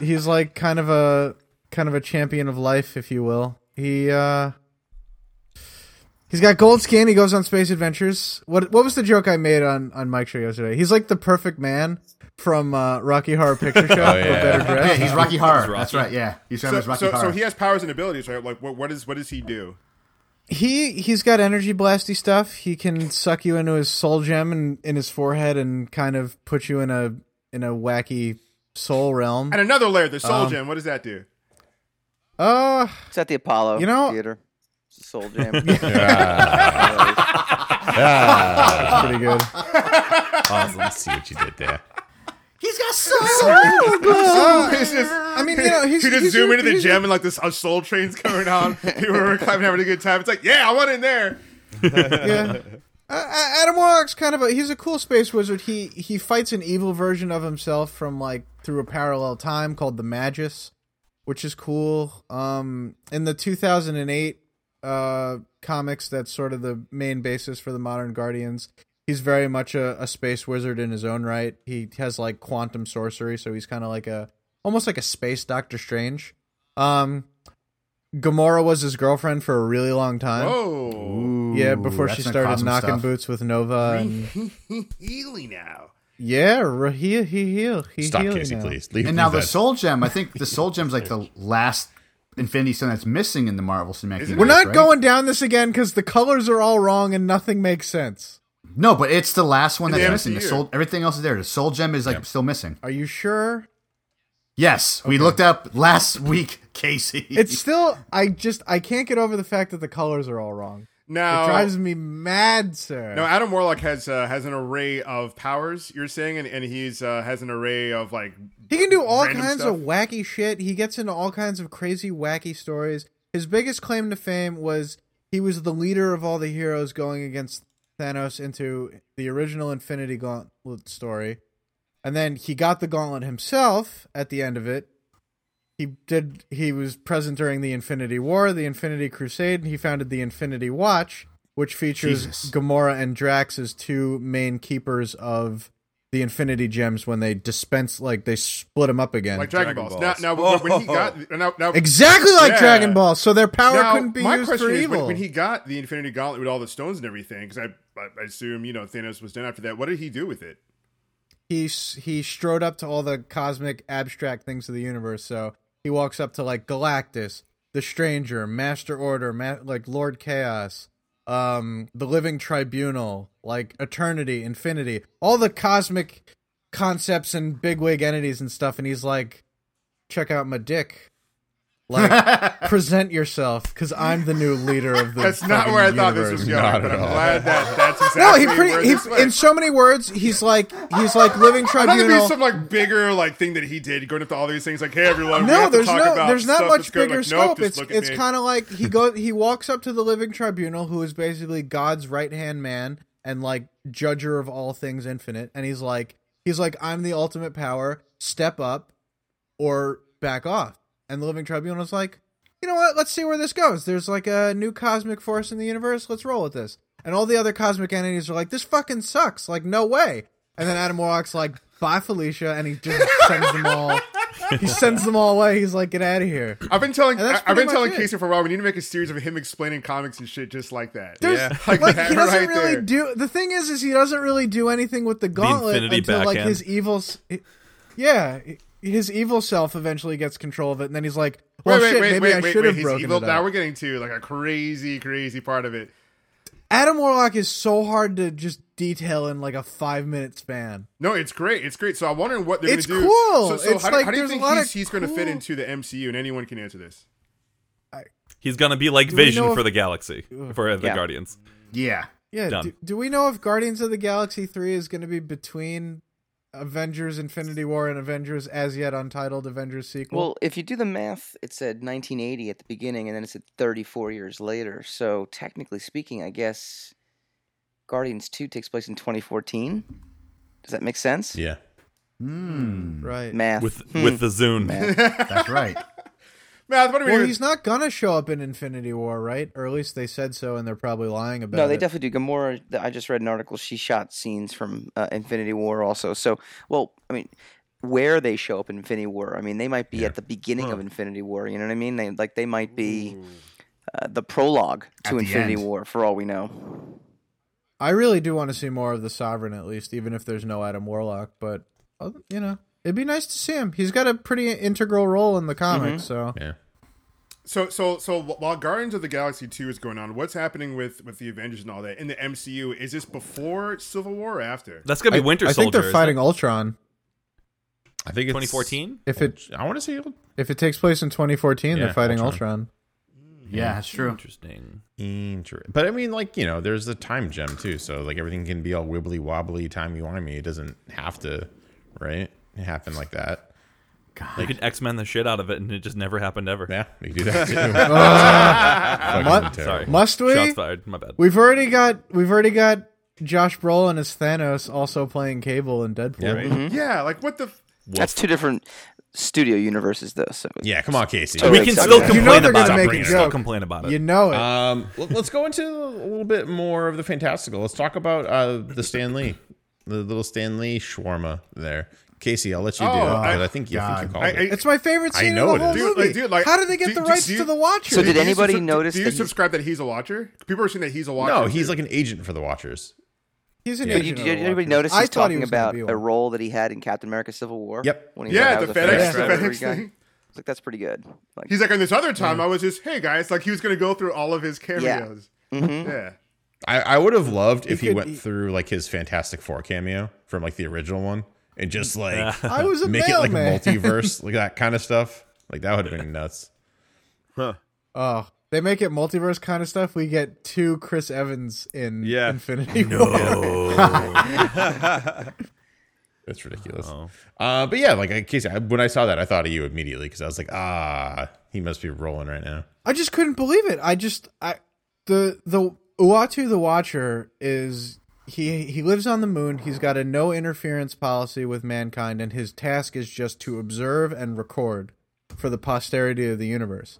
He's like kind of a champion of life, if you will. He's got gold skin. He goes on space adventures. What was the joke I made on Mike's show yesterday? He's like the perfect man from Rocky Horror Picture Show. Oh, yeah. Better dressed. Yeah, he's Rocky Horror. That's right. Yeah, he's Rocky Horror. So he has powers and abilities, right? Like what does he do? He's got energy blasty stuff. He can suck you into his soul gem and in his forehead and kind of put you in a wacky soul realm. And another layer, the soul gem. What does that do? It's at the Apollo Theater. Soul gem. That's pretty good. Awesome. Let's see what you did there. He's got soul. I mean, he's zoom into the gem and like this soul train's coming on. People were climbing, having a good time. It's like, yeah, I want in there. Yeah. Adam Warlock's he's a cool space wizard. He fights an evil version of himself from like through a parallel time called the Magus, which is cool. In the 2008 comics, that's sort of the main basis for the modern Guardians. He's very much a space wizard in his own right. He has like quantum sorcery, so he's kind of like almost like a space Doctor Strange. Gamora was his girlfriend for a really long time. Oh, yeah! Before she started knocking boots with Nova. Healy now. Yeah, he stop, Casey, now. Please. Leave the soul gem. I think the soul gem's like the last Infinity Stone that's missing in the Marvel Cinematic Universe. We're not going down this again because the colors are all wrong and nothing makes sense. No, but it's the last one that's missing. The soul, everything else is there. The soul gem is like still missing. Are you sure? Yes, okay. We looked up last week, Casey. It's still, I can't get over the fact that the colors are all wrong. No, it drives me mad, sir. No, Adam Warlock has an array of powers. You're saying, and he's has an array of like he can do all kinds of wacky shit. He gets into all kinds of crazy, wacky stories. His biggest claim to fame was he was the leader of all the heroes going against Thanos into the original Infinity Gauntlet story. And then he got the gauntlet himself at the end of it. He was present during the Infinity War, the Infinity Crusade, and he founded the Infinity Watch, which features Gamora and Drax as two main keepers of the Infinity Gems when they dispense, like they split them up again. Like Dragon Balls. Now when he got... Exactly like Dragon Balls, so their power couldn't be used for evil. When he got the Infinity Gauntlet with all the stones and everything, because I assume, Thanos was done after that, what did he do with it? He strode up to all the cosmic abstract things of the universe, so he walks up to like Galactus, the Stranger, Master Order, Lord Chaos, the Living Tribunal, like Eternity, Infinity, all the cosmic concepts and bigwig entities and stuff, and he's like, check out my dick. Like, present yourself, because I'm the new leader of the universe. That's not where I thought this was going, but I'm glad that's exactly where this went. In so many words, he's like Living Tribunal. I thought there'd be some like bigger like thing that he did, going up to all these things like, hey everyone, there's not much bigger scope. It's kind of like he walks up to the Living Tribunal, who is basically God's right hand man and like judger of all things infinite, and he's like I'm the ultimate power. Step up or back off. And the Living Tribunal is like, you know what? Let's see where this goes. There's like a new cosmic force in the universe. Let's roll with this. And all the other cosmic entities are like, this fucking sucks. Like, no way. And then Adam Warlock's like, bye, Felicia. And he just sends them all. He sends them all away. He's like, get out of here. I've been telling Casey for a while, we need to make a series of him explaining comics and shit just like that. The thing is he doesn't really do anything with the gauntlet until like his evil. Yeah. His evil self eventually gets control of it, and then he's like, well, maybe I should have broken it up. Now we're getting to like a crazy, crazy part of it. Adam Warlock is so hard to just detail in like a 5-minute span. No, it's great. It's great. So I'm wondering what they're going to do. It's cool. So how do you think he's going to fit into the MCU, and anyone can answer this? He's going to be like Vision for the Galaxy, for the Guardians. Yeah. Yeah. Do we know if Guardians of the Galaxy 3 is going to be between... Avengers Infinity War and Avengers as yet untitled Avengers sequel? Well, if you do the math, it said 1980 at the beginning, and then it said 34 years later. So technically speaking, I guess Guardians 2 takes place in 2014. Does that make sense? Yeah. Right. Math. With the Zune. That's right. Math, what do we do? Well, he's not going to show up in Infinity War, right? Or at least they said so, and they're probably lying about it. No, they definitely do. Gamora, I just read an article, she shot scenes from Infinity War also. So, where they show up in Infinity War, they might be at the beginning of Infinity War, you know what I mean? They might be the prologue to Infinity War, for all we know. I really do want to see more of the Sovereign, at least, even if there's no Adam Warlock, but, it'd be nice to see him. He's got a pretty integral role in the comics, so... Yeah. So while Guardians of the Galaxy 2 is going on, what's happening with the Avengers and all that in the MCU? Is this before Civil War or after? That's going to be Winter Soldier. I think they're fighting Ultron. I think it's... 2014? If it takes place in 2014, they're fighting Ultron. Yeah, that's true. Interesting. But there's the time gem, too, so like everything can be all wibbly-wobbly, timey-wimey. It doesn't have to, right? It happened like that. God. You could X-Men the shit out of it, and it just never happened ever. Yeah, we do that too. Must we? Shots fired. My bad. We've already got Josh Brolin as Thanos, also playing Cable in Deadpool. Yeah, right? Like what the? That's two different studio universes, though. So yeah, come on, Casey. Totally we can still complain about it. We can still complain about it. You know it. Let's go into a little bit more of the fantastical. Let's talk about the Stan Lee, the little Stan Lee shawarma there. Casey, I'll let you do it, but I think you called it. It's my favorite scene in the whole movie. How did they get the rights to the Watcher? So did anybody notice? Do you subscribe that he's a Watcher? People are saying that he's a Watcher. No, he's like an agent for the Watchers. He's an agent. Did anybody notice he's talking about a role that he had in Captain America: Civil War? Yep. Yeah, the FedEx thing. Like that's pretty good. He's like, on this other time, I was just, hey guys, like he was going to go through all of his cameos. Yeah. I would have loved if he went through like his Fantastic Four cameo from like the original one. And just like make it like a multiverse, like that kind of stuff. Like that would have been nuts. Huh. Oh, they make it multiverse kind of stuff. We get 2 Chris Evans in Infinity War. That's ridiculous. Oh. But yeah, like Casey, when I saw that, I thought of you immediately because I was like, he must be rolling right now. I just couldn't believe it. The Uatu the Watcher is. He lives on the moon. He's got a no interference policy with mankind, and his task is just to observe and record for the posterity of the universe.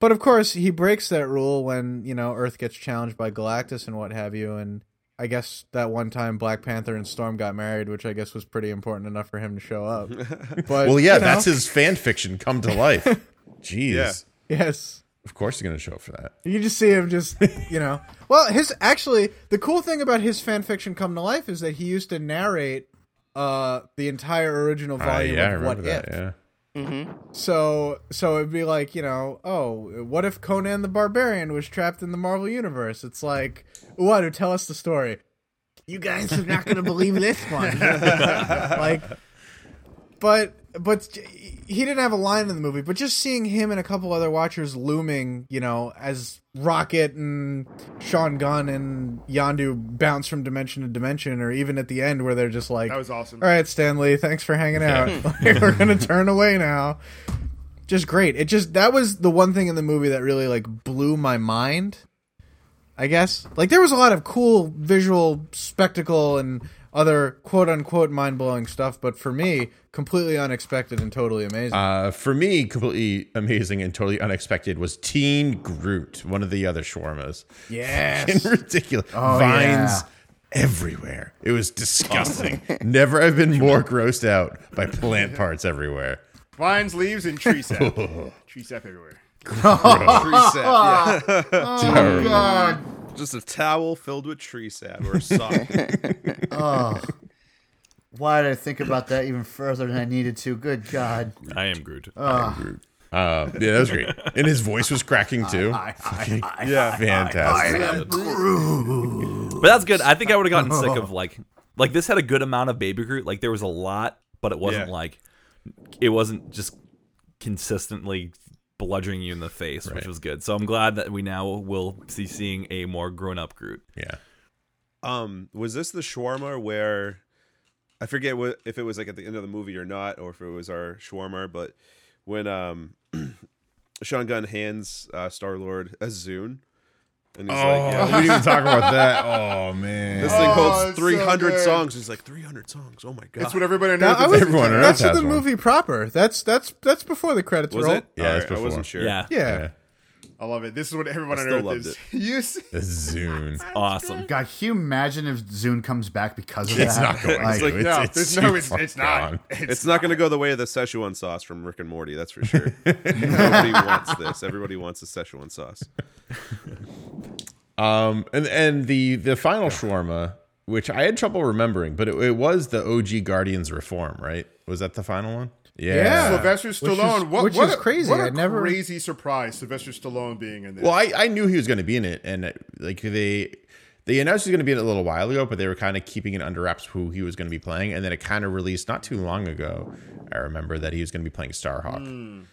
But of course, he breaks that rule when Earth gets challenged by Galactus and what have you. And I guess that one time Black Panther and Storm got married, which I guess was pretty important enough for him to show up. But, well, yeah, that's his fan fiction come to life. Jeez. Yeah. Yes. Of course you're going to show up for that. You just see him just, you know. Well, his actually, the cool thing about his fan fiction come to life is that he used to narrate the entire original volume of What If. Yeah. Mm-hmm. So it'd be like, you know, oh, what if Conan the Barbarian was trapped in the Marvel Universe? It's like, Uatu, tell us the story. You guys are not going to believe this one. Like, but he didn't have a line in the movie, but just seeing him and a couple other Watchers looming, you know, as Rocket and Sean Gunn and Yondu bounce from dimension to dimension, or even at the end where they're just like, that was awesome. All right, Stan Lee, thanks for hanging out. Like, we're going to turn away now. Just great. That was the one thing in the movie that really, like, blew my mind, I guess. Like, there was a lot of cool visual spectacle and other quote-unquote mind-blowing stuff, but for me, completely unexpected and totally amazing. For me, completely amazing and totally unexpected was Teen Groot, one of the other shawarmas. Yes. Fucking ridiculous. Oh, vines everywhere. It was disgusting. Never have been more grossed out by plant parts everywhere. Vines, leaves, and tree sap. Tree sap everywhere. Tree sap, yeah. Oh, my God. Just a towel filled with tree sap or a sock. Oh, why did I think about that even further than I needed to? Good God. I am Groot. Yeah, that was great. And his voice was cracking, too. Yeah, fantastic. I am Groot. But that's good. I think I would have gotten sick of, like this had a good amount of Baby Groot. Like, there was a lot, but it wasn't, like, it wasn't just consistently bludgeoning you in the face, right, which was good. So I'm glad that we now will be seeing a more grown-up Groot. Yeah. Was this the shawarma where, I forget if it was like at the end of the movie or not, or if it was our shawarma, but when Sean Gunn hands Star-Lord a Zune, and he's like, yeah, we didn't even talk about that. Oh, man. This thing holds 300 songs. He's like, 300 songs. Oh, my God. That's what everybody knows. That's the movie proper. That's before the credits roll. It? Yeah, right, I wasn't sure. Yeah. I love it. This is what everyone on Earth is. You see? Zune. Awesome. God, can you imagine if Zune comes back because of that? It's not going to. It's not going to go the way of the Szechuan sauce from Rick and Morty, that's for sure. Nobody wants this. Everybody wants the Szechuan sauce. And the final shawarma, which I had trouble remembering, but it was the OG Guardians Reform, right? Was that the final one? Yeah. Sylvester Stallone. Which is crazy. What a crazy surprise, Sylvester Stallone being in this. Well, I knew he was going to be in it, and like they announced he was going to be in it a little while ago, but they were kind of keeping it under wraps who he was going to be playing, and then it kind of released not too long ago. I remember that he was going to be playing Starhawk,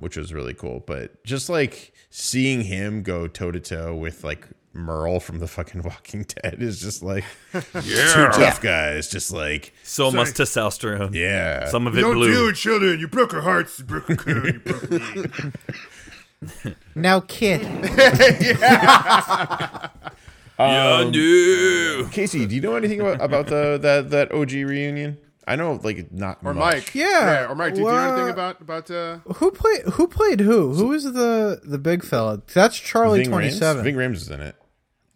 which was really cool. But just like seeing him go toe to toe with like Merle from the fucking Walking Dead is just like two tough guys, just like so much testosterone. Yeah, some of it blue. Don't do it, children. You broke her hearts. You broke her car. You broke her now, kid. Yondu. Casey, do you know anything about that OG reunion? I know, like, not or much. Mike. Yeah. Or Mike. Did you know anything about who played who? Who was the big fella? That's Charlie Ving 27. Rams? Ving Rhames is in it.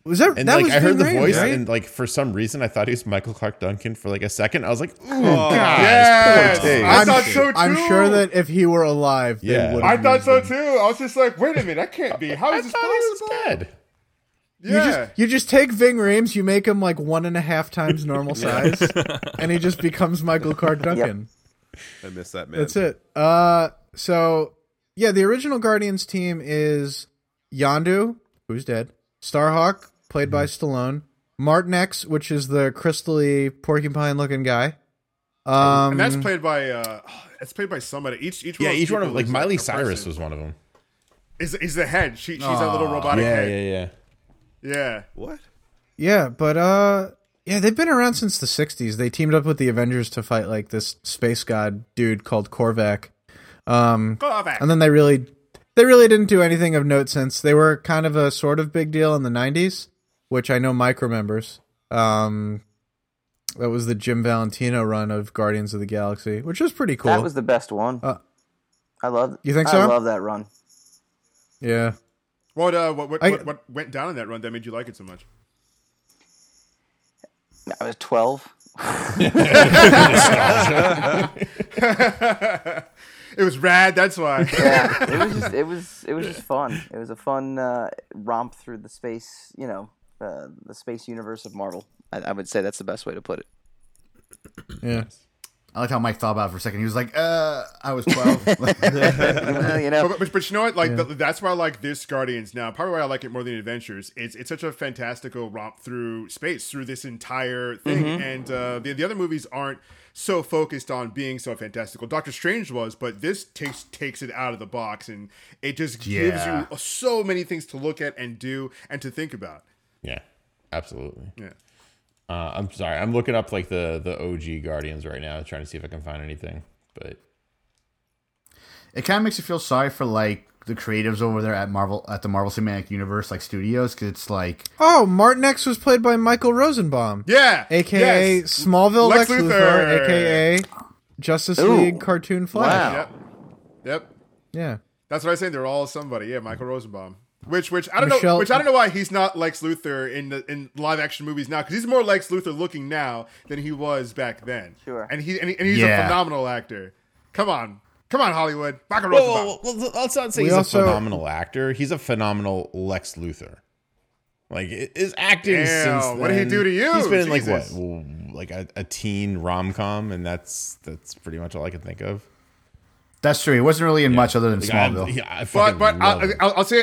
Was that? And that like was I Ving heard the Rhames, voice, right? And like for some reason I thought he was Michael Clark Duncan for like a second. I was like, God, yes! I thought so too. I'm sure that if he were alive, they would. I thought so too. I was just like, wait a minute, that can't be. How is this possible? Yeah. You just take Ving Rhames, you make him like 1.5 times normal size, and he just becomes Michael Clark Duncan. I miss that man. That's it. So yeah, the original Guardians team is Yondu, who's dead, Starhawk, played by Stallone, Martin X, which is the crystally porcupine-looking guy, and that's played by somebody. Each one of like Miley Cyrus was one of them. Is the head? She's a little robotic head. Yeah. Yeah. What? Yeah, but they've been around since the 60s. They teamed up with the Avengers to fight like this space god dude called Korvac. Korvac. And then they really didn't do anything of note since. They were kind of a sort of big deal in the 90s, which I know Mike remembers. That was the Jim Valentino run of Guardians of the Galaxy, which was pretty cool. That was the best one. I love. You think so? I love that run. Yeah. What went down in that run that made you like it so much? I was 12. It was rad. That's why. Yeah, it was just fun. It was a fun romp through the space, the space universe of Marvel. I would say that's the best way to put it. Yeah. I like how Mike thought about it for a second. He was like, I was 12. Well, But you know what? Like, that's why I like this Guardians now. Probably why I like it more than Adventures. It's such a fantastical romp through space, through this entire thing. Mm-hmm. And the other movies aren't so focused on being so fantastical. Doctor Strange was, but this takes it out of the box. And it just gives you so many things to look at and do and to think about. Yeah, absolutely. Yeah. I'm sorry. I'm looking up like the OG Guardians right now, trying to see if I can find anything. But it kind of makes you feel sorry for like the creatives over there at the Marvel Cinematic Universe like studios, because it's like, oh, Martin X was played by Michael Rosenbaum, aka Smallville Lex Luthor, aka Justice League cartoon Flash. Wow. Yep. Yeah, that's what I say. They're all somebody. Yeah, Michael Rosenbaum. Which I don't know why he's not Lex Luthor in live action movies now, because he's more Lex Luthor looking now than he was back then. Sure, and he's a phenomenal actor. Come on, Hollywood. Well, let's not say he's a phenomenal actor. He's a phenomenal Lex Luthor. Like his acting. Damn, since what did he do to you? He's been like a teen rom-com, and that's pretty much all I can think of. That's true. It wasn't really in much other than Smallville.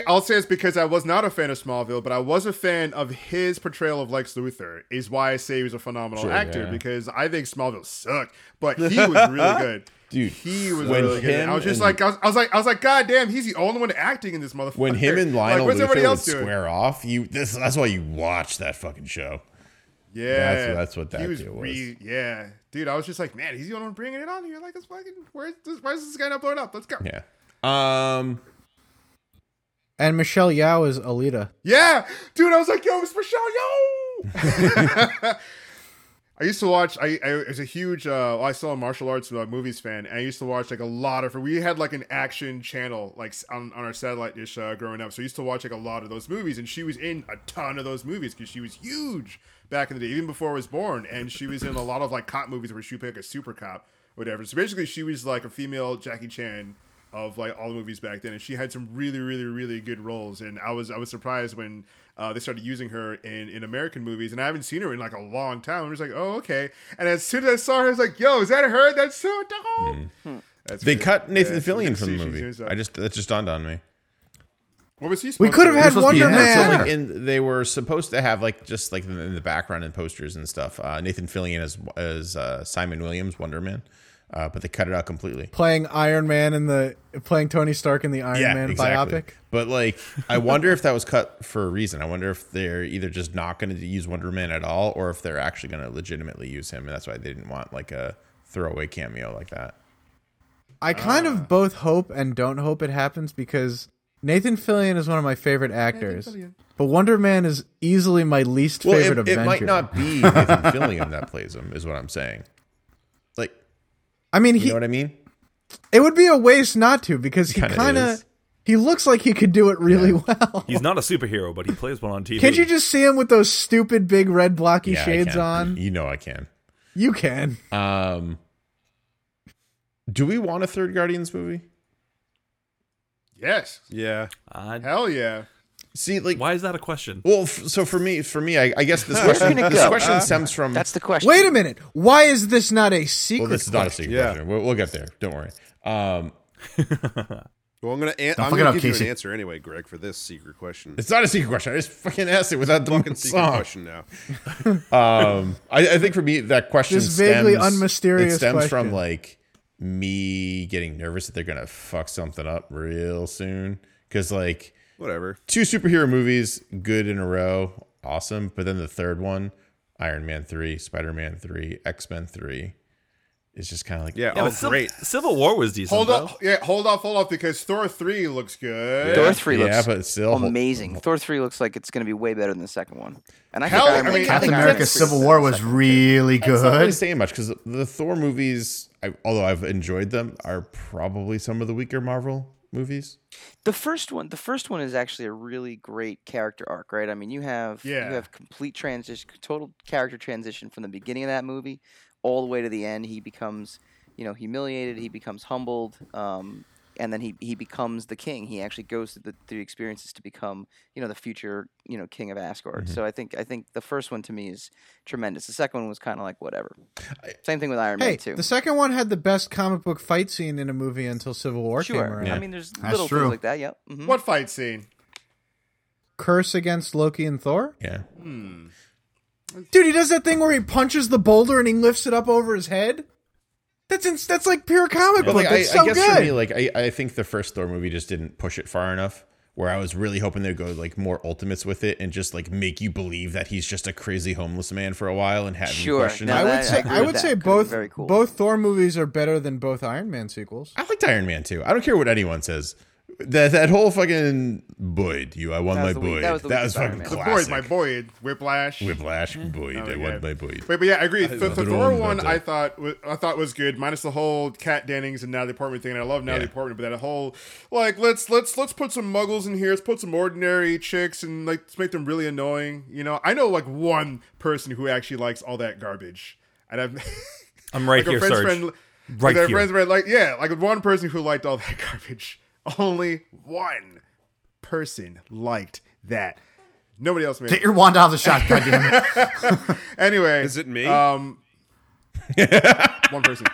I'll say it's because I was not a fan of Smallville, but I was a fan of his portrayal of Lex Luthor. Is why I say he was a phenomenal actor, because I think Smallville sucked, but he was really good. Dude, he was really good. I was just like, I was like, God damn, he's the only one acting in this motherfucker. When him and Lionel Luthor would square off, that's why you watch that fucking show. Yeah, that's what that deal was. Yeah, dude, I was just like, man, he's the only one bringing it on here. Like, why is this guy not blowing up? Let's go. Yeah. And Michelle Yeoh is Alita. Yeah, dude, I was like, yo, it's Michelle Yeoh. I used to watch. I was a huge. I saw a martial arts movies fan, and I used to watch like a lot of. We had like an action channel like on our satellite dish growing up, so I used to watch like a lot of those movies. And she was in a ton of those movies because she was huge back in the day, even before I was born. And she was in a lot of like cop movies where she would play like a super cop, or whatever. So basically, she was like a female Jackie Chan of like all the movies back then, and she had some really, really, really good roles. And I was surprised when. They started using her in American movies, and I haven't seen her in like a long time. I was like, oh, okay. And as soon as I saw her, I was like, yo, is that her? That's so dope. Mm. They cut Nathan Fillion from the movie. That just dawned on me. What was he supposed to do? We could have had Wonder Man. So, like, they were supposed to have like just like in the background and posters and stuff. Nathan Fillion as Simon Williams, Wonder Man. But they cut it out completely. Playing Iron Man playing Tony Stark in the Iron Man exactly. Biopic. But like, I wonder if that was cut for a reason. I wonder if they're either just not going to use Wonder Man at all, or if they're actually going to legitimately use him, and that's why they didn't want like a throwaway cameo like that. I kind of both hope and don't hope it happens, because Nathan Fillion is one of my favorite actors, but Wonder Man is easily my least favorite Avenger. It might not be Nathan Fillion that plays him, is what I'm saying. I mean, you know what I mean? It would be a waste not to, because he kind of looks like he could do it really well. He's not a superhero, but he plays one on TV. Can't you just see him with those stupid big red blocky shades on? You know I can. You can. Do we want a third Guardians movie? Yes. Yeah. Hell yeah. See, like, why is that a question? Well, so for me, I guess this question stems from... That's the question. Wait a minute. Why is this not a secret question? Well, this is not a secret question. We'll get there. Don't worry. Well, I'm gonna give you an answer anyway, Greg, for this secret question. It's not a secret question. I just fucking asked it without the fucking secret question now. I think for me, that question stems from, like, me getting nervous that they're going to fuck something up real soon. Because, like... Whatever. Two superhero movies, good in a row, awesome. But then the third one, Iron Man 3, Spider-Man 3, X-Men 3, is just kind of like, great. Civil War was decent. Hold off, because Thor 3 looks good. Yeah. Thor 3 looks amazing. Thor 3 looks like it's going to be way better than the second one. And I mean, Captain America's Civil War was really good. I'm not really saying much, because the Thor movies, although I've enjoyed them, are probably some of the weaker Marvel movies? The first one is actually a really great character arc, right? I mean, you have complete transition, total character transition from the beginning of that movie all the way to the end. He becomes, humiliated. He becomes humbled, and then he becomes the king. He actually goes through the experiences to become, the future, king of Asgard. Mm-hmm. So I think the first one to me is tremendous. The second one was kind of like whatever. Same thing with Iron Man 2. The second one had the best comic book fight scene in a movie until Civil War came around. Yeah. I mean, there's little things like that. Yep. Yeah. Mm-hmm. What fight scene? Curse against Loki and Thor. Yeah. Hmm. Dude, he does that thing where he punches the boulder and he lifts it up over his head. That's like pure comic book. Like, that's so good. I guess good. For me, I think the first Thor movie just didn't push it far enough. Where I was really hoping they'd go more Ultimates with it and just make you believe that he's just a crazy homeless man for a while and have you question. No, I would say both Thor movies are better than both Iron Man sequels. I liked Iron Man 2. I don't care what anyone says. That whole fucking Boyd, I won my Boyd. That was fucking classic. The Boyd, my Boyd, Whiplash, Boyd. Oh, I won my Boyd. Wait, but yeah, I agree. The Thor one, I thought was good, minus the whole Kat Dennings and Natalie Portman thing. And I love Natalie Portman, but that whole let's put some muggles in here, let's put some ordinary chicks, and let's make them really annoying. I know one person who actually likes all that garbage, and I'm right here, Serge. One person who liked all that garbage. Only one person liked that. Nobody else made it. Get your wand out of the shot, goddammit. Anyway. Is it me? One person.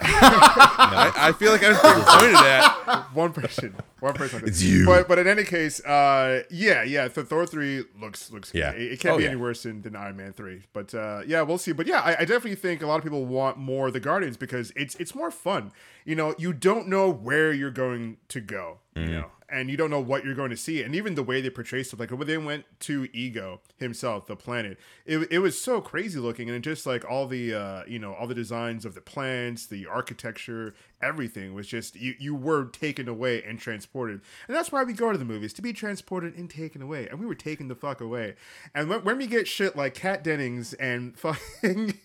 I feel like I was being pointed at. One person. It's you. But in any case, the Thor 3 looks good. Yeah. It can't be any worse than Iron Man 3. But we'll see. But yeah, I definitely think a lot of people want more of the Guardians because it's more fun. You don't know where you're going to go. Mm-hmm. And you don't know what you're going to see. And even the way they portray stuff, when they went to Ego himself, the planet, it was so crazy looking. And just all the, all the designs of the plants, the architecture, everything was just, you were taken away and transported. And that's why we go to the movies, to be transported and taken away. And we were taken the fuck away. And when we get shit like Kat Dennings and fucking...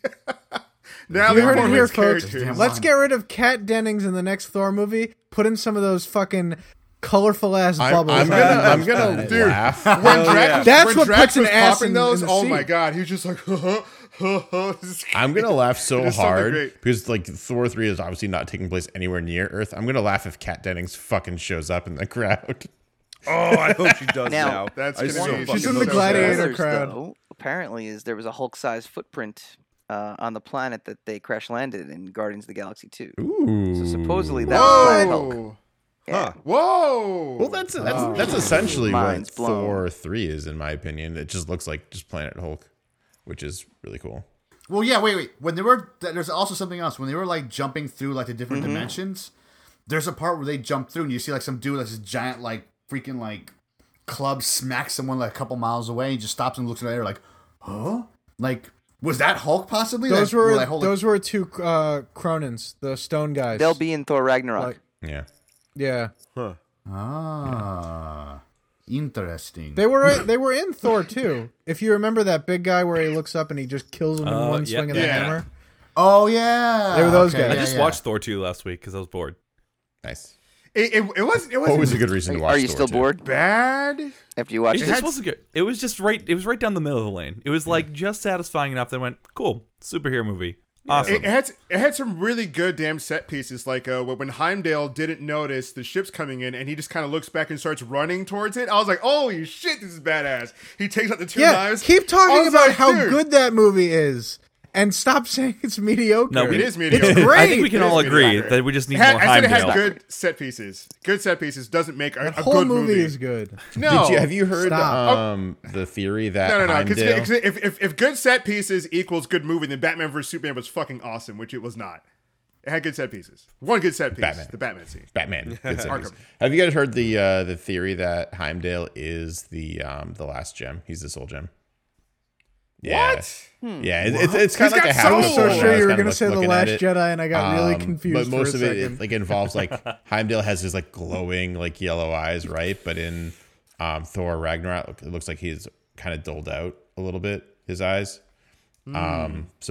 Now we heard it here, folks. Let's get rid of Kat Dennings in the next Thor movie. Put in some of those fucking... colorful ass bubbles. I'm gonna laugh. When Drax, that's when what Drax puts an ass in those. In the oh seat. My god, he's just like. I'm gonna laugh so hard because Thor 3 is obviously not taking place anywhere near Earth. I'm gonna laugh if Kat Dennings fucking shows up in the crowd. Oh, I hope she does now. That's gonna she's in the gladiator crowd. Though, apparently, there was a Hulk-sized footprint. On the planet that they crash landed in Guardians of the Galaxy 2. Ooh. So supposedly that was Planet Hulk. Yeah. Huh. Whoa! Well, that's essentially what Thor 3 is, in my opinion. It just looks like just Planet Hulk, which is really cool. Well, yeah. Wait. When there's also something else. When they were jumping through the different dimensions, there's a part where they jump through and you see some dude that's this giant freaking club smacks someone a couple miles away and just stops and looks at the air huh? Was that Hulk possibly? Those were two Cronins, the stone guys. They'll be in Thor Ragnarok. Yeah. Yeah. Huh. Ah. Yeah. Interesting. They were in Thor 2. If you remember that big guy where he looks up and he just kills him in one swing of the hammer. Oh yeah. They were those guys. I just watched Thor 2 last week cuz I was bored. Nice. It was always a good reason to watch. Are you still bored? Bad. After you watch it, this wasn't good. It was just right. It was right down the middle of the lane. It was just satisfying enough that I went, cool, superhero movie. Awesome. It had some really good damn set pieces, when Heimdall didn't notice the ships coming in, and he just kind of looks back and starts running towards it. I was like, "Oh, you shit, this is badass." He takes out the two knives. Keep talking about how good that movie is, and stop saying it's mediocre. No, it is mediocre. It's great. I think we can all agree that we just need more Heimdall. I said it had good set pieces. Good set pieces doesn't make a whole good movie. Is good. No, have you heard the theory that no? Because if good set pieces equals good movie, then Batman vs Superman was fucking awesome, which it was not. It had good set pieces. One good set piece, the Batman scene. Good set piece. Have you guys heard the theory that Heimdall is the last gem? He's the soul gem. Yeah. What? Yeah, it's kind of a house. I was so sure you were going to say The Last Jedi, and I got really confused. But most of it involves Heimdall has his glowing yellow eyes, right? But in Thor Ragnarok, it looks like he's kind of dulled out a little bit, his eyes. So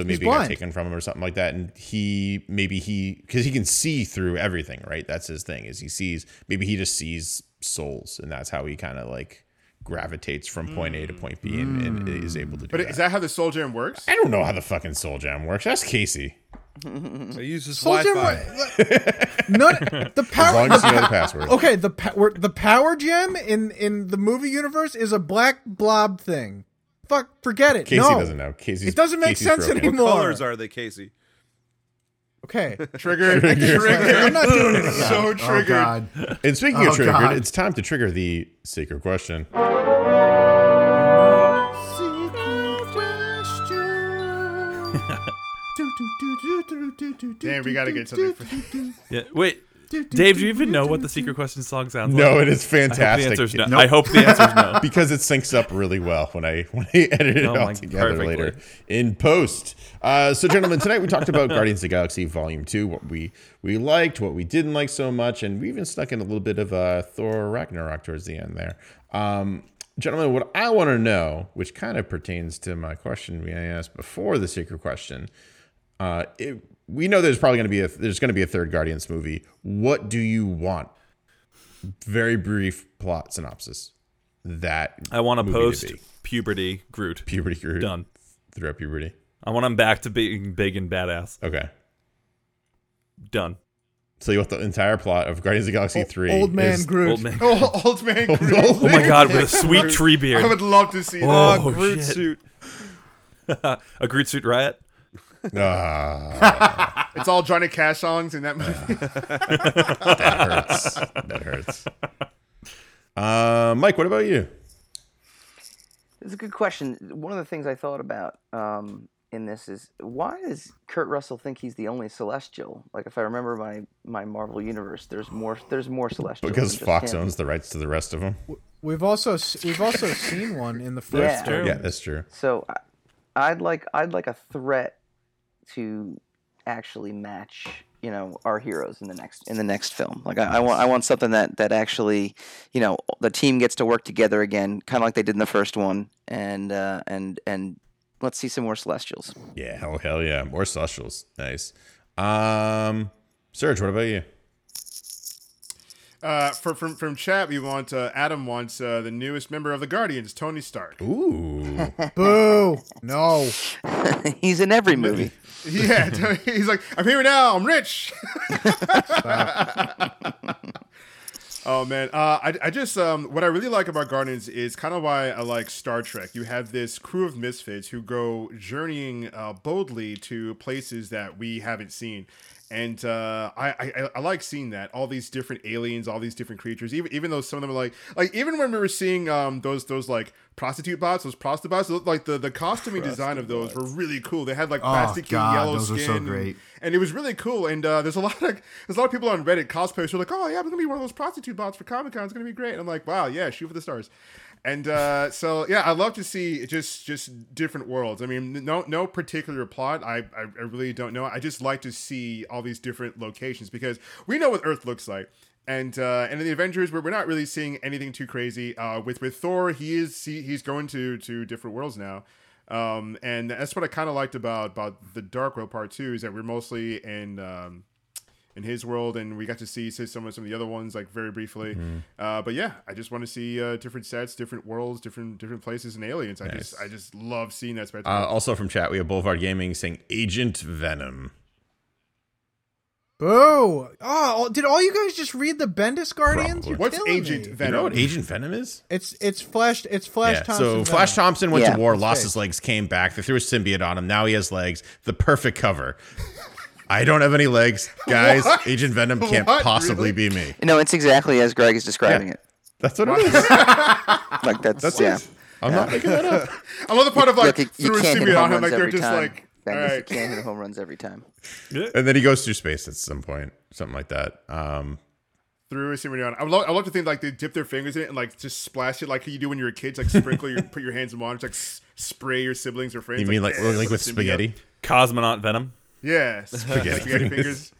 maybe it got taken from him or something like that. And he because he can see through everything, right? That's his thing, is he sees, maybe he just sees souls, and that's how he kind of like gravitates from point A to point B and is able to do But is that how the soul jam works? I don't know how the fucking soul jam works. That's Casey. So he uses Wi-Fi. The power. As long as you know the password. Okay, the power gem in the movie universe is a black blob thing. Fuck, forget it. Casey doesn't know. It doesn't make sense anymore. What colors are they, Casey? Okay. Triggered. I'm not doing it. So triggered. God. And speaking of triggered, God. It's time to trigger the secret question. Damn, we gotta get something for wait, Dave, do you even know what the secret question song sounds like? No, it is fantastic. I hope the answer is no. Because it syncs up really well when I edit it all together later in post. So, gentlemen, tonight we talked about Guardians of the Galaxy Volume 2, what we liked, what we didn't like so much, and we even stuck in a little bit of Thor Ragnarok towards the end there. Gentlemen, what I want to know, which kind of pertains to my question we asked before the secret question, we know there's probably going to be a third Guardians movie. What do you want? Very brief plot synopsis. That I want a post-puberty Groot. Puberty Groot. Done. Throughout puberty. I want him back to being big and badass. Okay. Done. So you want the entire plot of Guardians of the Galaxy 3. Old man Groot. Oh my God, with a sweet tree beard. I would love to see a Groot suit. A Groot suit riot? It's all Johnny Cash songs in that movie. That hurts. Mike, what about you? It's a good question. One of the things I thought about in this is, why does Kurt Russell think he's the only Celestial? Like, if I remember my Marvel universe, there's more Celestials. Because Fox owns the rights to the rest of them. We've also seen one in the first film. Yeah, that's true. So I'd like a threat to actually match, you know, our heroes in the next film. Like, I want something that actually, you know, the team gets to work together again, kind of like they did in the first one, and let's see some more Celestials. Yeah, hell yeah, more Celestials. Nice. Serge, what about you? From chat, we want Adam wants the newest member of the Guardians, Tony Stark. Ooh, boo! No, he's in every movie. Yeah, he's like, I'm here now. I'm rich. Oh man, I just what I really like about Guardians is kind of why I like Star Trek. You have this crew of misfits who go journeying boldly to places that we haven't seen. And I like seeing that, all these different aliens, all these different creatures, even though some of them are like even when we were seeing those like prostitute bots, like the costuming design of those were really cool. They had like plastic yellow skin. Those are so great. And it was really cool. And there's a lot of people on Reddit cosplayers who are like, oh yeah, I'm gonna be one of those prostitute bots for Comic-Con. It's gonna be great. And I'm like, wow, yeah, shoot for the stars. And so yeah, I love to see just different worlds. I mean, no particular plot. I really don't know. I just like to see all these different locations because we know what Earth looks like. And in the Avengers, we're not really seeing anything too crazy. With Thor, he's going to different worlds now. And that's what I kind of liked about the Dark World Part 2 is that we're mostly in his world, and we got to see some of the other ones like very briefly. Mm-hmm. But yeah, I just want to see different sets, different worlds, different places, and aliens. Nice. I just love seeing that spectrum. Also from chat, we have Boulevard Gaming saying Agent Venom. Boo! Oh, did all you guys just read the Bendis Guardians? What's Agent Venom? You know what Agent Venom is? It's Flash Thompson. So Venom. Flash Thompson went to war, lost his legs, came back. They threw a symbiote on him. Now he has legs. The perfect cover. I don't have any legs. Guys, what? Agent Venom can't possibly be me. No, it's exactly as Greg is describing it. That's what it is. Like, that's it. I'm not making that up. I love the part of, like, threw a symbiote on him. Like, they're just like, all right. You can't hit home runs every time. And then he goes through space at some point. Something like that. Through a symbiote on. I love to think, like, they dip their fingers in it and, like, just splash it like you do when you're a kid. Like, sprinkle put your hands in water. It's like, spray your siblings or friends. You mean, like with spaghetti? Cosmonaut Venom. Yeah, spaghetti fingers.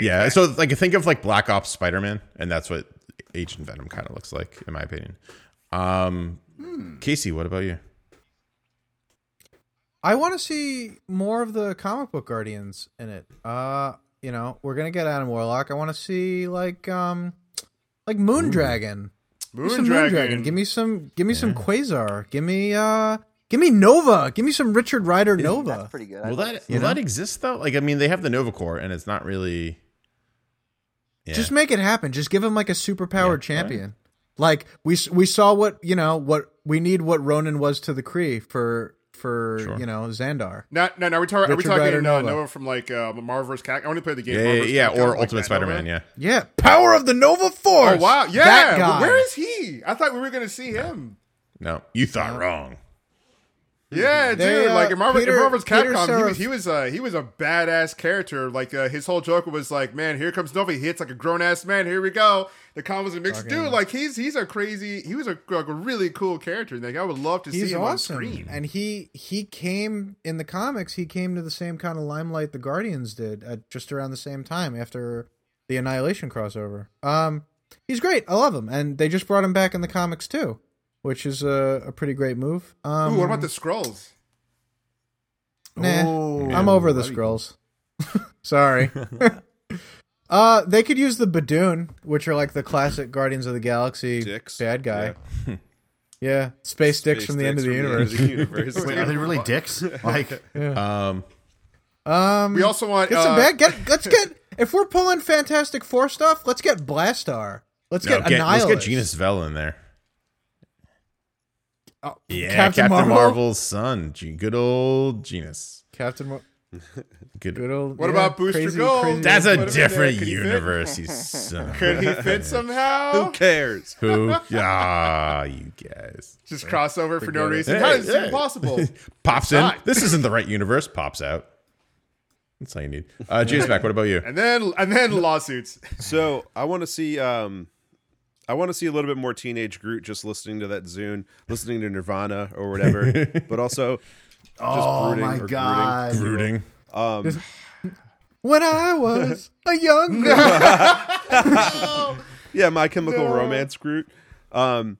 Yeah, so like think of like Black Ops Spider-Man, and that's what Agent Venom kind of looks like, in my opinion. Casey, what about you? I want to see more of the comic book Guardians in it. You know, we're gonna get Adam Warlock. I want to see like Moondragon. Moondragon. Give me some Quasar. Give me Nova. Give me some Richard Rider Nova. That's pretty good. Will that exist though? Like, I mean, they have the Nova Corps, and it's not really. Yeah. Just make it happen. Just give him like a superpowered champion. Right. Like we saw what we need. What Ronan was to the Kree for Xandar. No. Are we talking Nova from like Marvel vs. Capcom? I only played the game. Yeah. Or Ultimate Spider-Man. Yeah. Power of the Nova Force. Oh wow. Yeah. That guy. Where is he? I thought we were gonna see him. No, you thought wrong. Yeah, dude. Like in Marvel vs. Capcom, he was a badass character. Like his whole joke was like, "Man, here comes Nova. He hits like a grown ass man. Here we go." The combos are mixed, dude. Like he's a crazy. He was a really cool character. Like I would love to see him awesome. On screen. And he came in the comics. He came to the same kind of limelight the Guardians did at just around the same time after the Annihilation crossover. He's great. I love him, and they just brought him back in the comics too. Which is a pretty great move. Ooh, what about the Skrulls? Nah, ooh, I'm over the Skrulls. Sorry. They could use the Badoon, which are like the classic Guardians of the Galaxy dicks. Bad guy. Yeah, space dicks from the end of the universe. Wait, are they really dicks? Like, yeah. We also want let's get if we're pulling Fantastic Four stuff, let's get Blastar. Let's get Annihilus. Let's get Genus Vela in there. Oh, yeah, Captain Marvel's son, good old Genus. Good old. What about Booster Gold? That's a different universe. You son. Could he fit somehow? Who cares? You guys just crossover for no reason. How is it possible? Pops in. This isn't the right universe. Pops out. That's all you need. James Mac, what about you? And then lawsuits. So I want to see. I want to see a little bit more teenage Groot just listening to that Zune, listening to Nirvana or whatever, but also just brooding. When I was a young girl. Yeah, My Chemical Romance Groot. I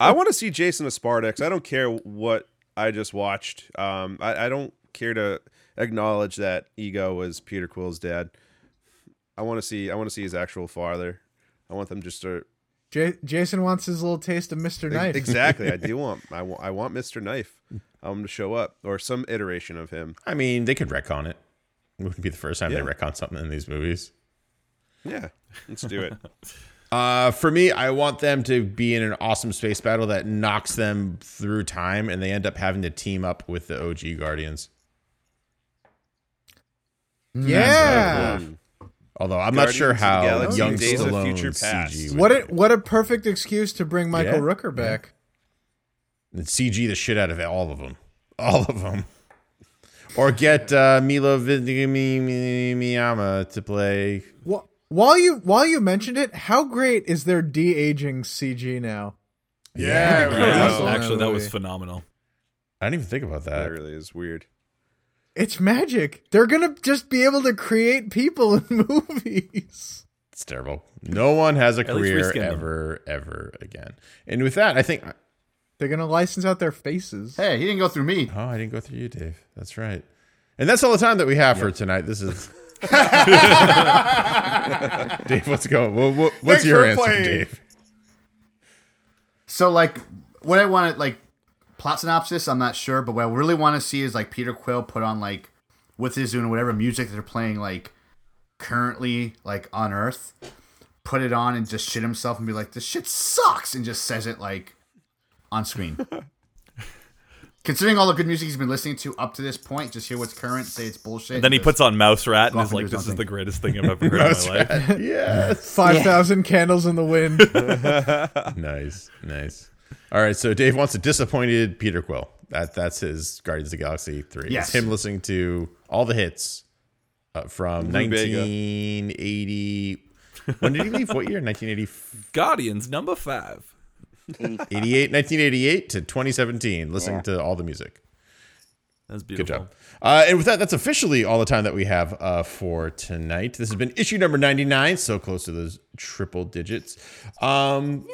want to see Jason Ispartax. I don't care what I just watched. I don't care to acknowledge that Ego was Peter Quill's dad. I want to see his actual father. I want them just to... Jason wants his little taste of Mr. Knife. Exactly. I want Mr. Knife to show up, or some iteration of him. I mean, they could retcon it. It wouldn't be the first time they retcon something in these movies. Yeah, let's do it. For me, I want them to be in an awesome space battle that knocks them through time, and they end up having to team up with the OG Guardians. Yeah. Although I'm not sure how young Stallone's CG. What a perfect excuse to bring Michael Rooker back. And CG the shit out of all of them, or get Milo Miyama to play. Well, while you mentioned it, how great is their de-aging CG now? Yeah, actually, that was phenomenal. I didn't even think about that. That really is weird. It's magic. They're going to just be able to create people in movies. It's terrible. No one has a career ever again. And with that, I think... They're going to license out their faces. Hey, he didn't go through me. Oh, I didn't go through you, Dave. That's right. And that's all the time that we have for tonight. This is... Dave, let's go. What's your answer, Dave? So, like, what I wanted, like, plot synopsis, I'm not sure, but what I really want to see is like Peter Quill put on like with his Zune, whatever music they're playing like currently like on Earth, put it on and just shit himself and be like, this shit sucks, and just says it like on screen. Considering all the good music he's been listening to up to this point, just hear what's current, say it's bullshit. And then he puts on Mouse Rat and is like, this is the greatest thing I've ever heard in my life. Yes. 5,000 candles in the wind. Nice. All right, so Dave wants a disappointed Peter Quill. That's his Guardians of the Galaxy 3. Yes. It's him listening to all the hits from 1980. When did he leave? What year? 1980. Guardians number 5. 1988 to 2017, listening to all the music. That's beautiful. Good job. And with that, that's officially all the time that we have for tonight. This has been issue number 99, so close to those triple digits. 99!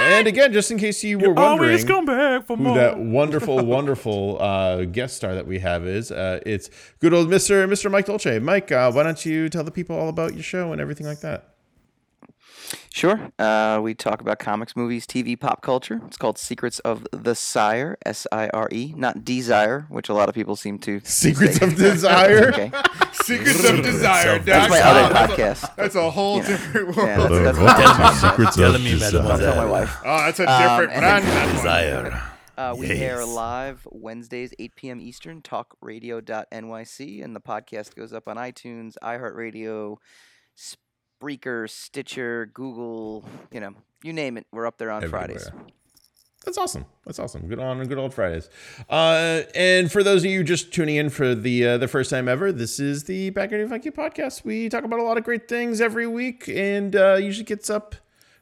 And again, just in case you were wondering who that wonderful, wonderful guest star that we have is, it's good old Mr. Mike Dolce. Mike, why don't you tell the people all about your show and everything like that? Sure. We talk about comics, movies, TV, pop culture. It's called Secrets of the Sire, S-I-R-E, not Desire, which a lot of people seem to Secrets of Desire? Okay. Secrets of Desire. That's my other podcast. That's a whole different world. Yeah, that's Secrets of Desire. I'll tell my wife. Oh, that's a different brand of Desire. We air live Wednesdays, 8 p.m. Eastern, talkradio.nyc, and the podcast goes up on iTunes, iHeartRadio, Spreaker, Stitcher, Google, you name it. We're up there on everywhere. Fridays. That's awesome. That's awesome. Good old Fridays. And for those of you just tuning in for the first time ever, this is the Bad Coyote Funky Podcast. We talk about a lot of great things every week, and usually gets up.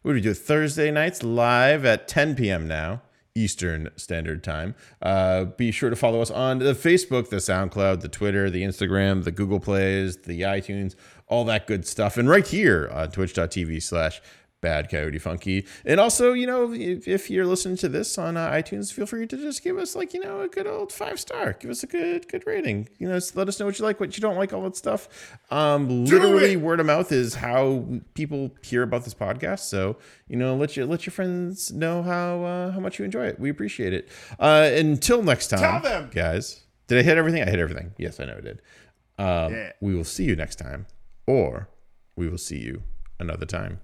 What do we do? Thursday nights live at 10 p.m. now. Eastern Standard Time. Be sure to follow us on the Facebook, the SoundCloud, the Twitter, the Instagram, the Google Plays, the iTunes, all that good stuff. And right here on twitch.tv/Bad Coyote Funky. And also, if you're listening to this on iTunes, feel free to just give us a good old 5-star. Give us a good rating. Let us know what you like, what you don't like, all that stuff. Literally, word of mouth is how people hear about this podcast. So let your friends know how much you enjoy it. We appreciate it. Until next time, tell them, guys. Did I hit everything? I hit everything. Yes, I know I did. Yeah. We will see you next time, or we will see you another time.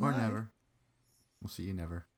Or never. We'll see you never.